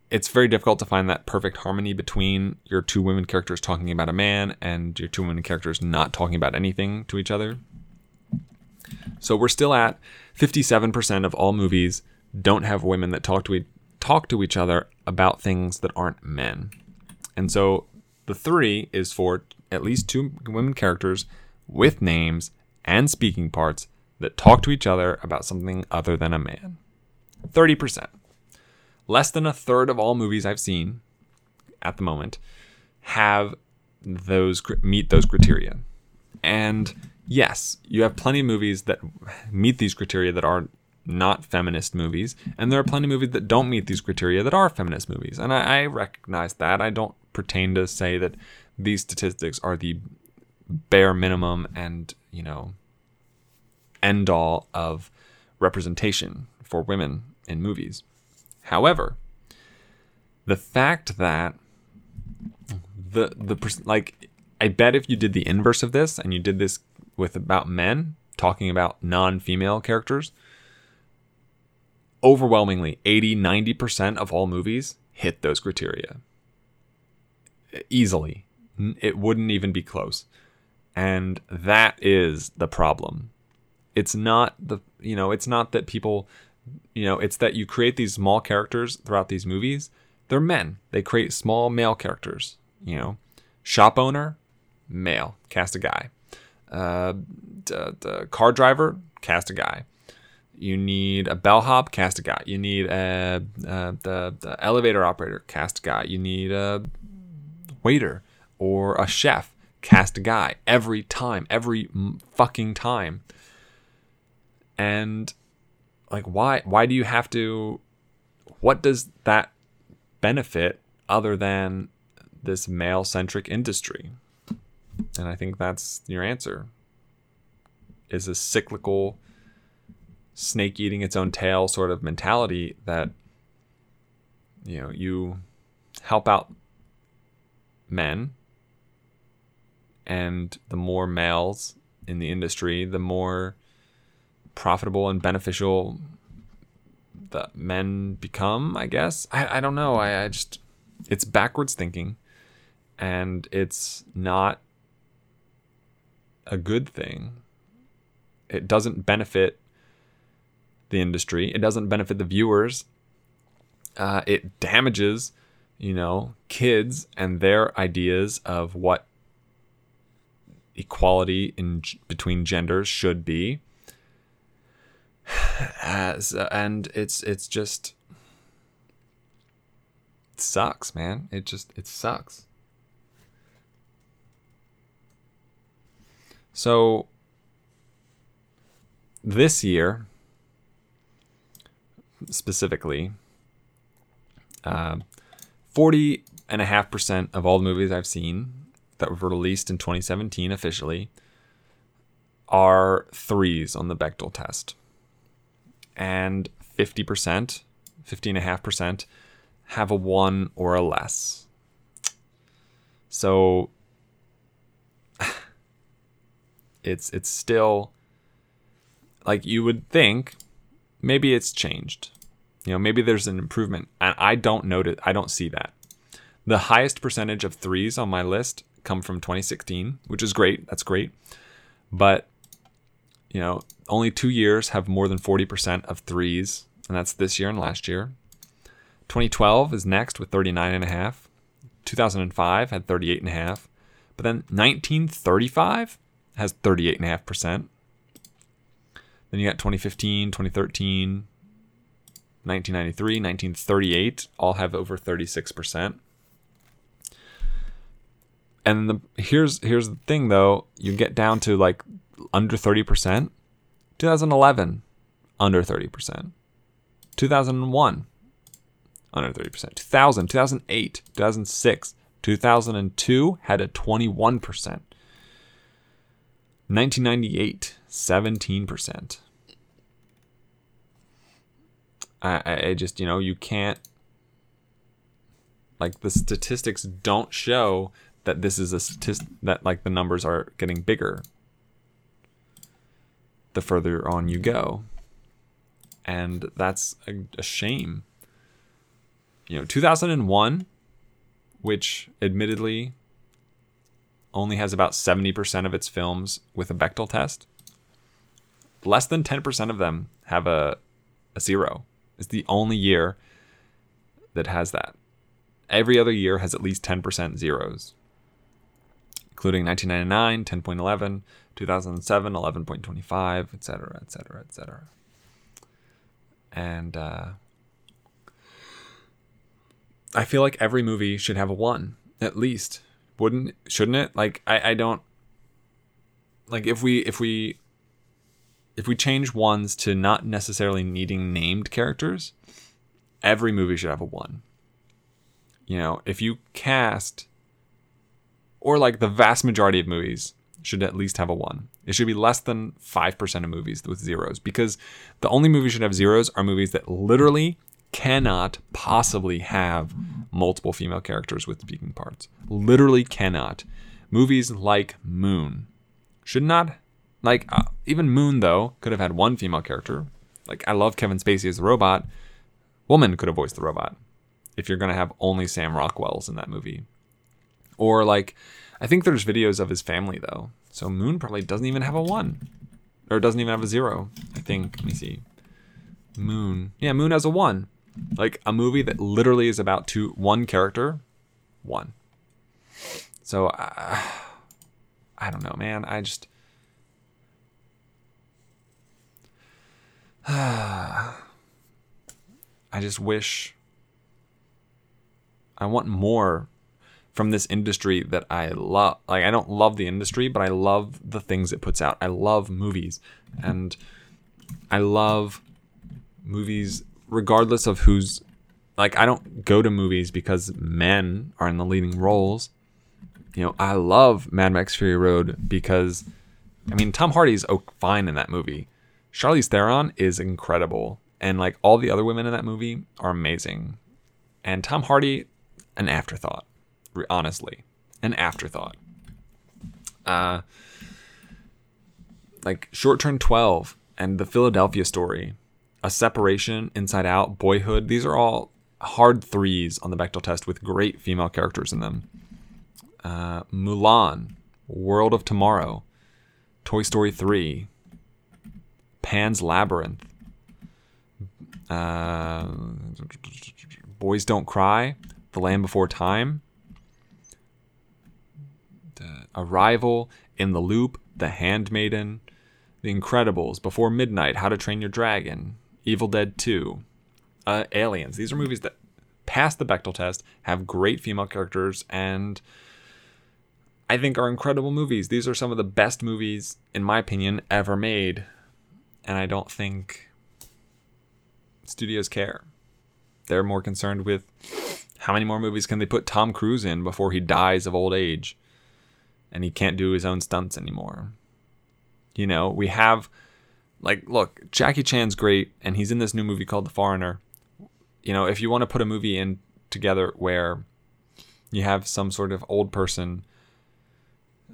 It's very difficult to find that perfect harmony between your two women characters talking about a man and your two women characters not talking about anything to each other. So we're still at fifty-seven percent of all movies don't have women that talk to e- talk to each other about things that aren't men. And so the three is for at least two women characters with names and speaking parts that talk to each other about something other than a man. thirty percent. Less than a third of all movies I've seen at the moment have those meet those criteria. And yes, you have plenty of movies that meet these criteria that are not feminist movies. And there are plenty of movies that don't meet these criteria that are feminist movies. And I, I recognize that. I don't pretend to say that these statistics are the bare minimum and, you know, end all of representation for women in movies. However, the fact that the the like, I bet if you did the inverse of this and you did this with about men talking about non-female characters, overwhelmingly eighty, ninety percent of all movies hit those criteria. Easily. It wouldn't even be close. And that is the problem. It's not the, you know, it's not that people, you know, it's that you create these small characters throughout these movies. They're men. They create small male characters, you know. Shop owner, male, cast a guy. Uh, the, the car driver, cast a guy. You need a bellhop, cast a guy. You need a, a the, the elevator operator, cast a guy. You need a waiter or a chef, cast a guy. Every time, every fucking time. And like, why? Why do you have to? What does that benefit other than this male-centric industry? And I think that's your answer. Is a cyclical, snake eating its own tail sort of mentality that, you know, you help out men, and the more males in the industry, the more profitable and beneficial the men become, I guess. I, I don't know. I, I just, it's backwards thinking, and it's not a good thing. It doesn't benefit the industry. It doesn't benefit the viewers. Uh, it damages, you know, kids and their ideas of what equality in between genders should be. As, uh, and it's it's just it sucks, man. It just it sucks. So this year, specifically, forty and a half percent of all the movies I've seen that were released in twenty seventeen officially are threes on the Bechdel test, and fifty percent, fifty and a half percent, have a one or a less. So it's it's still like you would think. Maybe it's changed. You know, maybe there's an improvement. And I don't notice, I don't see that. The highest percentage of threes on my list come from twenty sixteen, which is great. That's great. But, you know, only two years have more than forty percent of threes. And that's this year and last year. twenty twelve is next with thirty-nine point five. two thousand five had thirty-eight point five. But then nineteen thirty-five has thirty-eight point five percent. Then you got twenty fifteen, twenty thirteen, nineteen ninety-three, nineteen thirty-eight, all have over thirty-six percent. And the, here's here's the thing, though. You get down to, like, under thirty percent. twenty eleven, under thirty percent. two thousand one, under thirty percent. two thousand, two thousand eight, two thousand six, two thousand two had a twenty-one percent. nineteen ninety-eight, seventeen percent. I, I, I just, you know, you can't, like, the statistics don't show that this is a statistic, that, like, the numbers are getting bigger the further on you go. And that's a, a shame. You know, two thousand one, which admittedly only has about seventy percent of its films with a Bechdel test. Less than ten percent of them have a, a zero. It's the only year that has that. Every other year has at least ten percent zeros, including nineteen ninety-nine, ten point one one, two thousand seven, eleven point two five, et cetera, et cetera, et cetera. And uh, I feel like every movie should have a one, at least. Wouldn't shouldn't it? Like I, I don't like if we if we if we change ones to not necessarily needing named characters, every movie should have a one. You know, if you cast, or like the vast majority of movies should at least have a one. It should be less than five percent of movies with zeros, because the only movies should have zeros are movies that literally cannot possibly have multiple female characters with speaking parts. Literally cannot. Movies like Moon should not, like, uh, even Moon, though, could have had one female character Like, I love Kevin Spacey as the robot. Woman could have voiced the robot if you're going to have only Sam Rockwell's in that movie. Or, like, I think there's videos of his family, though. So Moon probably doesn't even have a one. Or doesn't even have a zero, I think. Let me see. Moon. Yeah, Moon has a one. Like, a movie that literally is about two, one character, one. So, uh, I don't know, man. I just... I just wish... I want more from this industry that I love. Like, I don't love the industry, but I love the things it puts out. I love movies. And I love movies regardless of who's... Like, I don't go to movies because men are in the leading roles. You know, I love Mad Max Fury Road because... I mean, Tom Hardy's fine in that movie. Charlize Theron is incredible. And, like, all the other women in that movie are amazing. And Tom Hardy... an afterthought, honestly, an afterthought. Uh, like Short Term twelve and The Philadelphia Story, A Separation, Inside Out, Boyhood. These are all hard threes on the Bechdel test with great female characters in them. Uh, Mulan, World of Tomorrow, Toy Story three, Pan's Labyrinth, uh, Boys Don't Cry, The Land Before Time, the Arrival, In the Loop, The Handmaiden, The Incredibles, Before Midnight, How to Train Your Dragon, Evil Dead two, uh, Aliens. These are movies that pass the Bechdel test, have great female characters, and I think are incredible movies. These are some of the best movies, in my opinion, ever made, and I don't think studios care. They're more concerned with... how many more movies can they put Tom Cruise in before he dies of old age and he can't do his own stunts anymore? You know, we have, like, look, Jackie Chan's great, and he's in this new movie called The Foreigner. You know, if you want to put a movie in together where you have some sort of old person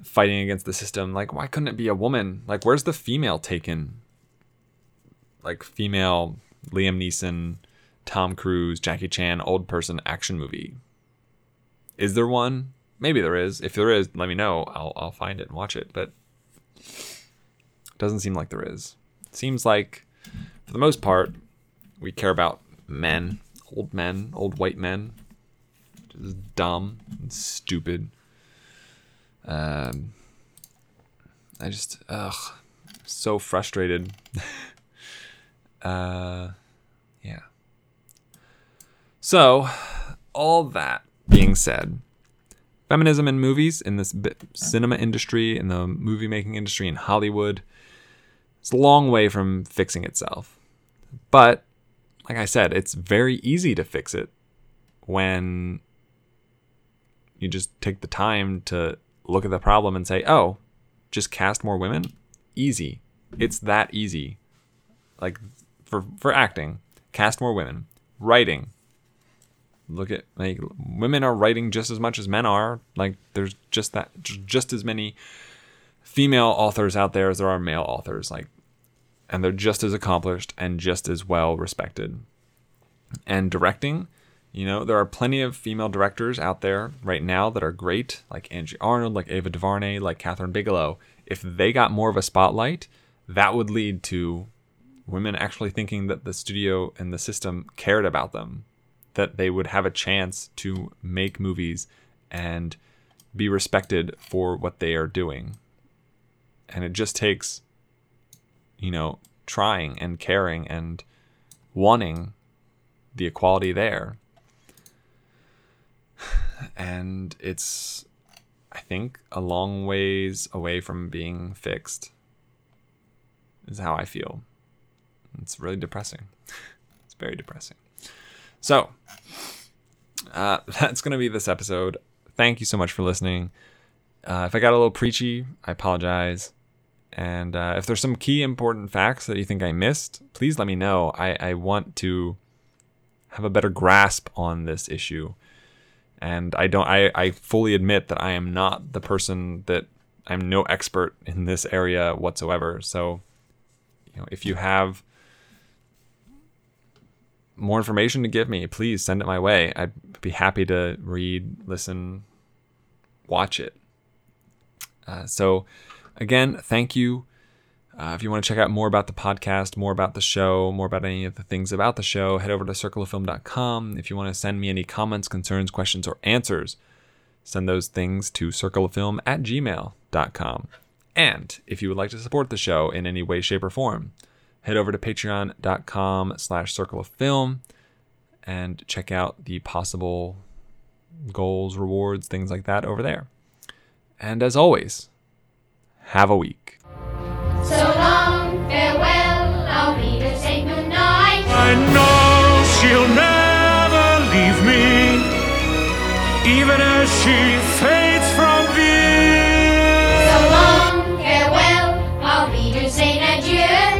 fighting against the system, like, why couldn't it be a woman? Like, where's the female taken? Like, female Liam Neeson... Tom Cruise, Jackie Chan, old person action movie. Is there one? Maybe there is. If there is, let me know. I'll I'll find it and watch it. But it doesn't seem like there is. It seems like, for the most part, we care about men, old men, old white men. Just dumb and stupid. Um, I just, ugh, so frustrated. uh, yeah. So, all that being said, feminism in movies, in this cinema industry, in the movie-making industry in Hollywood, it's a long way from fixing itself. But, like I said, it's very easy to fix it when you just take the time to look at the problem and say, oh, just cast more women? Easy. It's that easy. Like, for, for acting, cast more women. Writing. Look at, like, women are writing just as much as men are. Like, there's just that, just as many female authors out there as there are male authors. Like, and they're just as accomplished and just as well respected. And directing, you know, there are plenty of female directors out there right now that are great, like Angie Arnold, like Ava DuVernay, like Catherine Bigelow. If they got more of a spotlight, that would lead to women actually thinking that the studio and the system cared about them, that they would have a chance to make movies and be respected for what they are doing. And it just takes, you know, trying and caring and wanting the equality there. And it's, I think, a long ways away from being fixed, is how I feel. It's really depressing. It's very depressing. So, uh, that's going to be this episode. Thank you so much for listening. Uh, if I got a little preachy, I apologize. And uh, if there's some key important facts that you think I missed, please let me know. I, I want to have a better grasp on this issue. And I don't. I, I fully admit that I am not the person that I'm no expert in this area whatsoever. So, you know, if you have more information to give me, please send it my way. I'd be happy to read, listen, watch it. Uh, so again, thank you. Uh, if you want to check out more about the podcast, more about the show, more about any of the things about the show, head over to circle of film dot com. If you want to send me any comments, concerns, questions, or answers, send those things to circle of film at gmail dot com. And if you would like to support the show in any way, shape, or form, head over to patreon dot com slash circle of film and check out the possible goals, rewards, things like that over there. And as always, have a week. So long, farewell, I'll be the same good night. I know she'll never leave me, even as she fades from view. So long, farewell, I'll be the same adieu.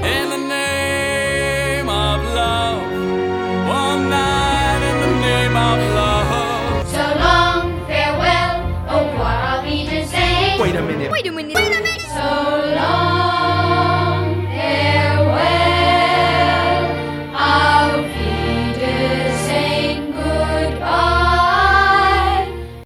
In the name of love, one night in the name of love. So long, farewell, au revoir, I'll be the same. Wait a minute. Wait a minute.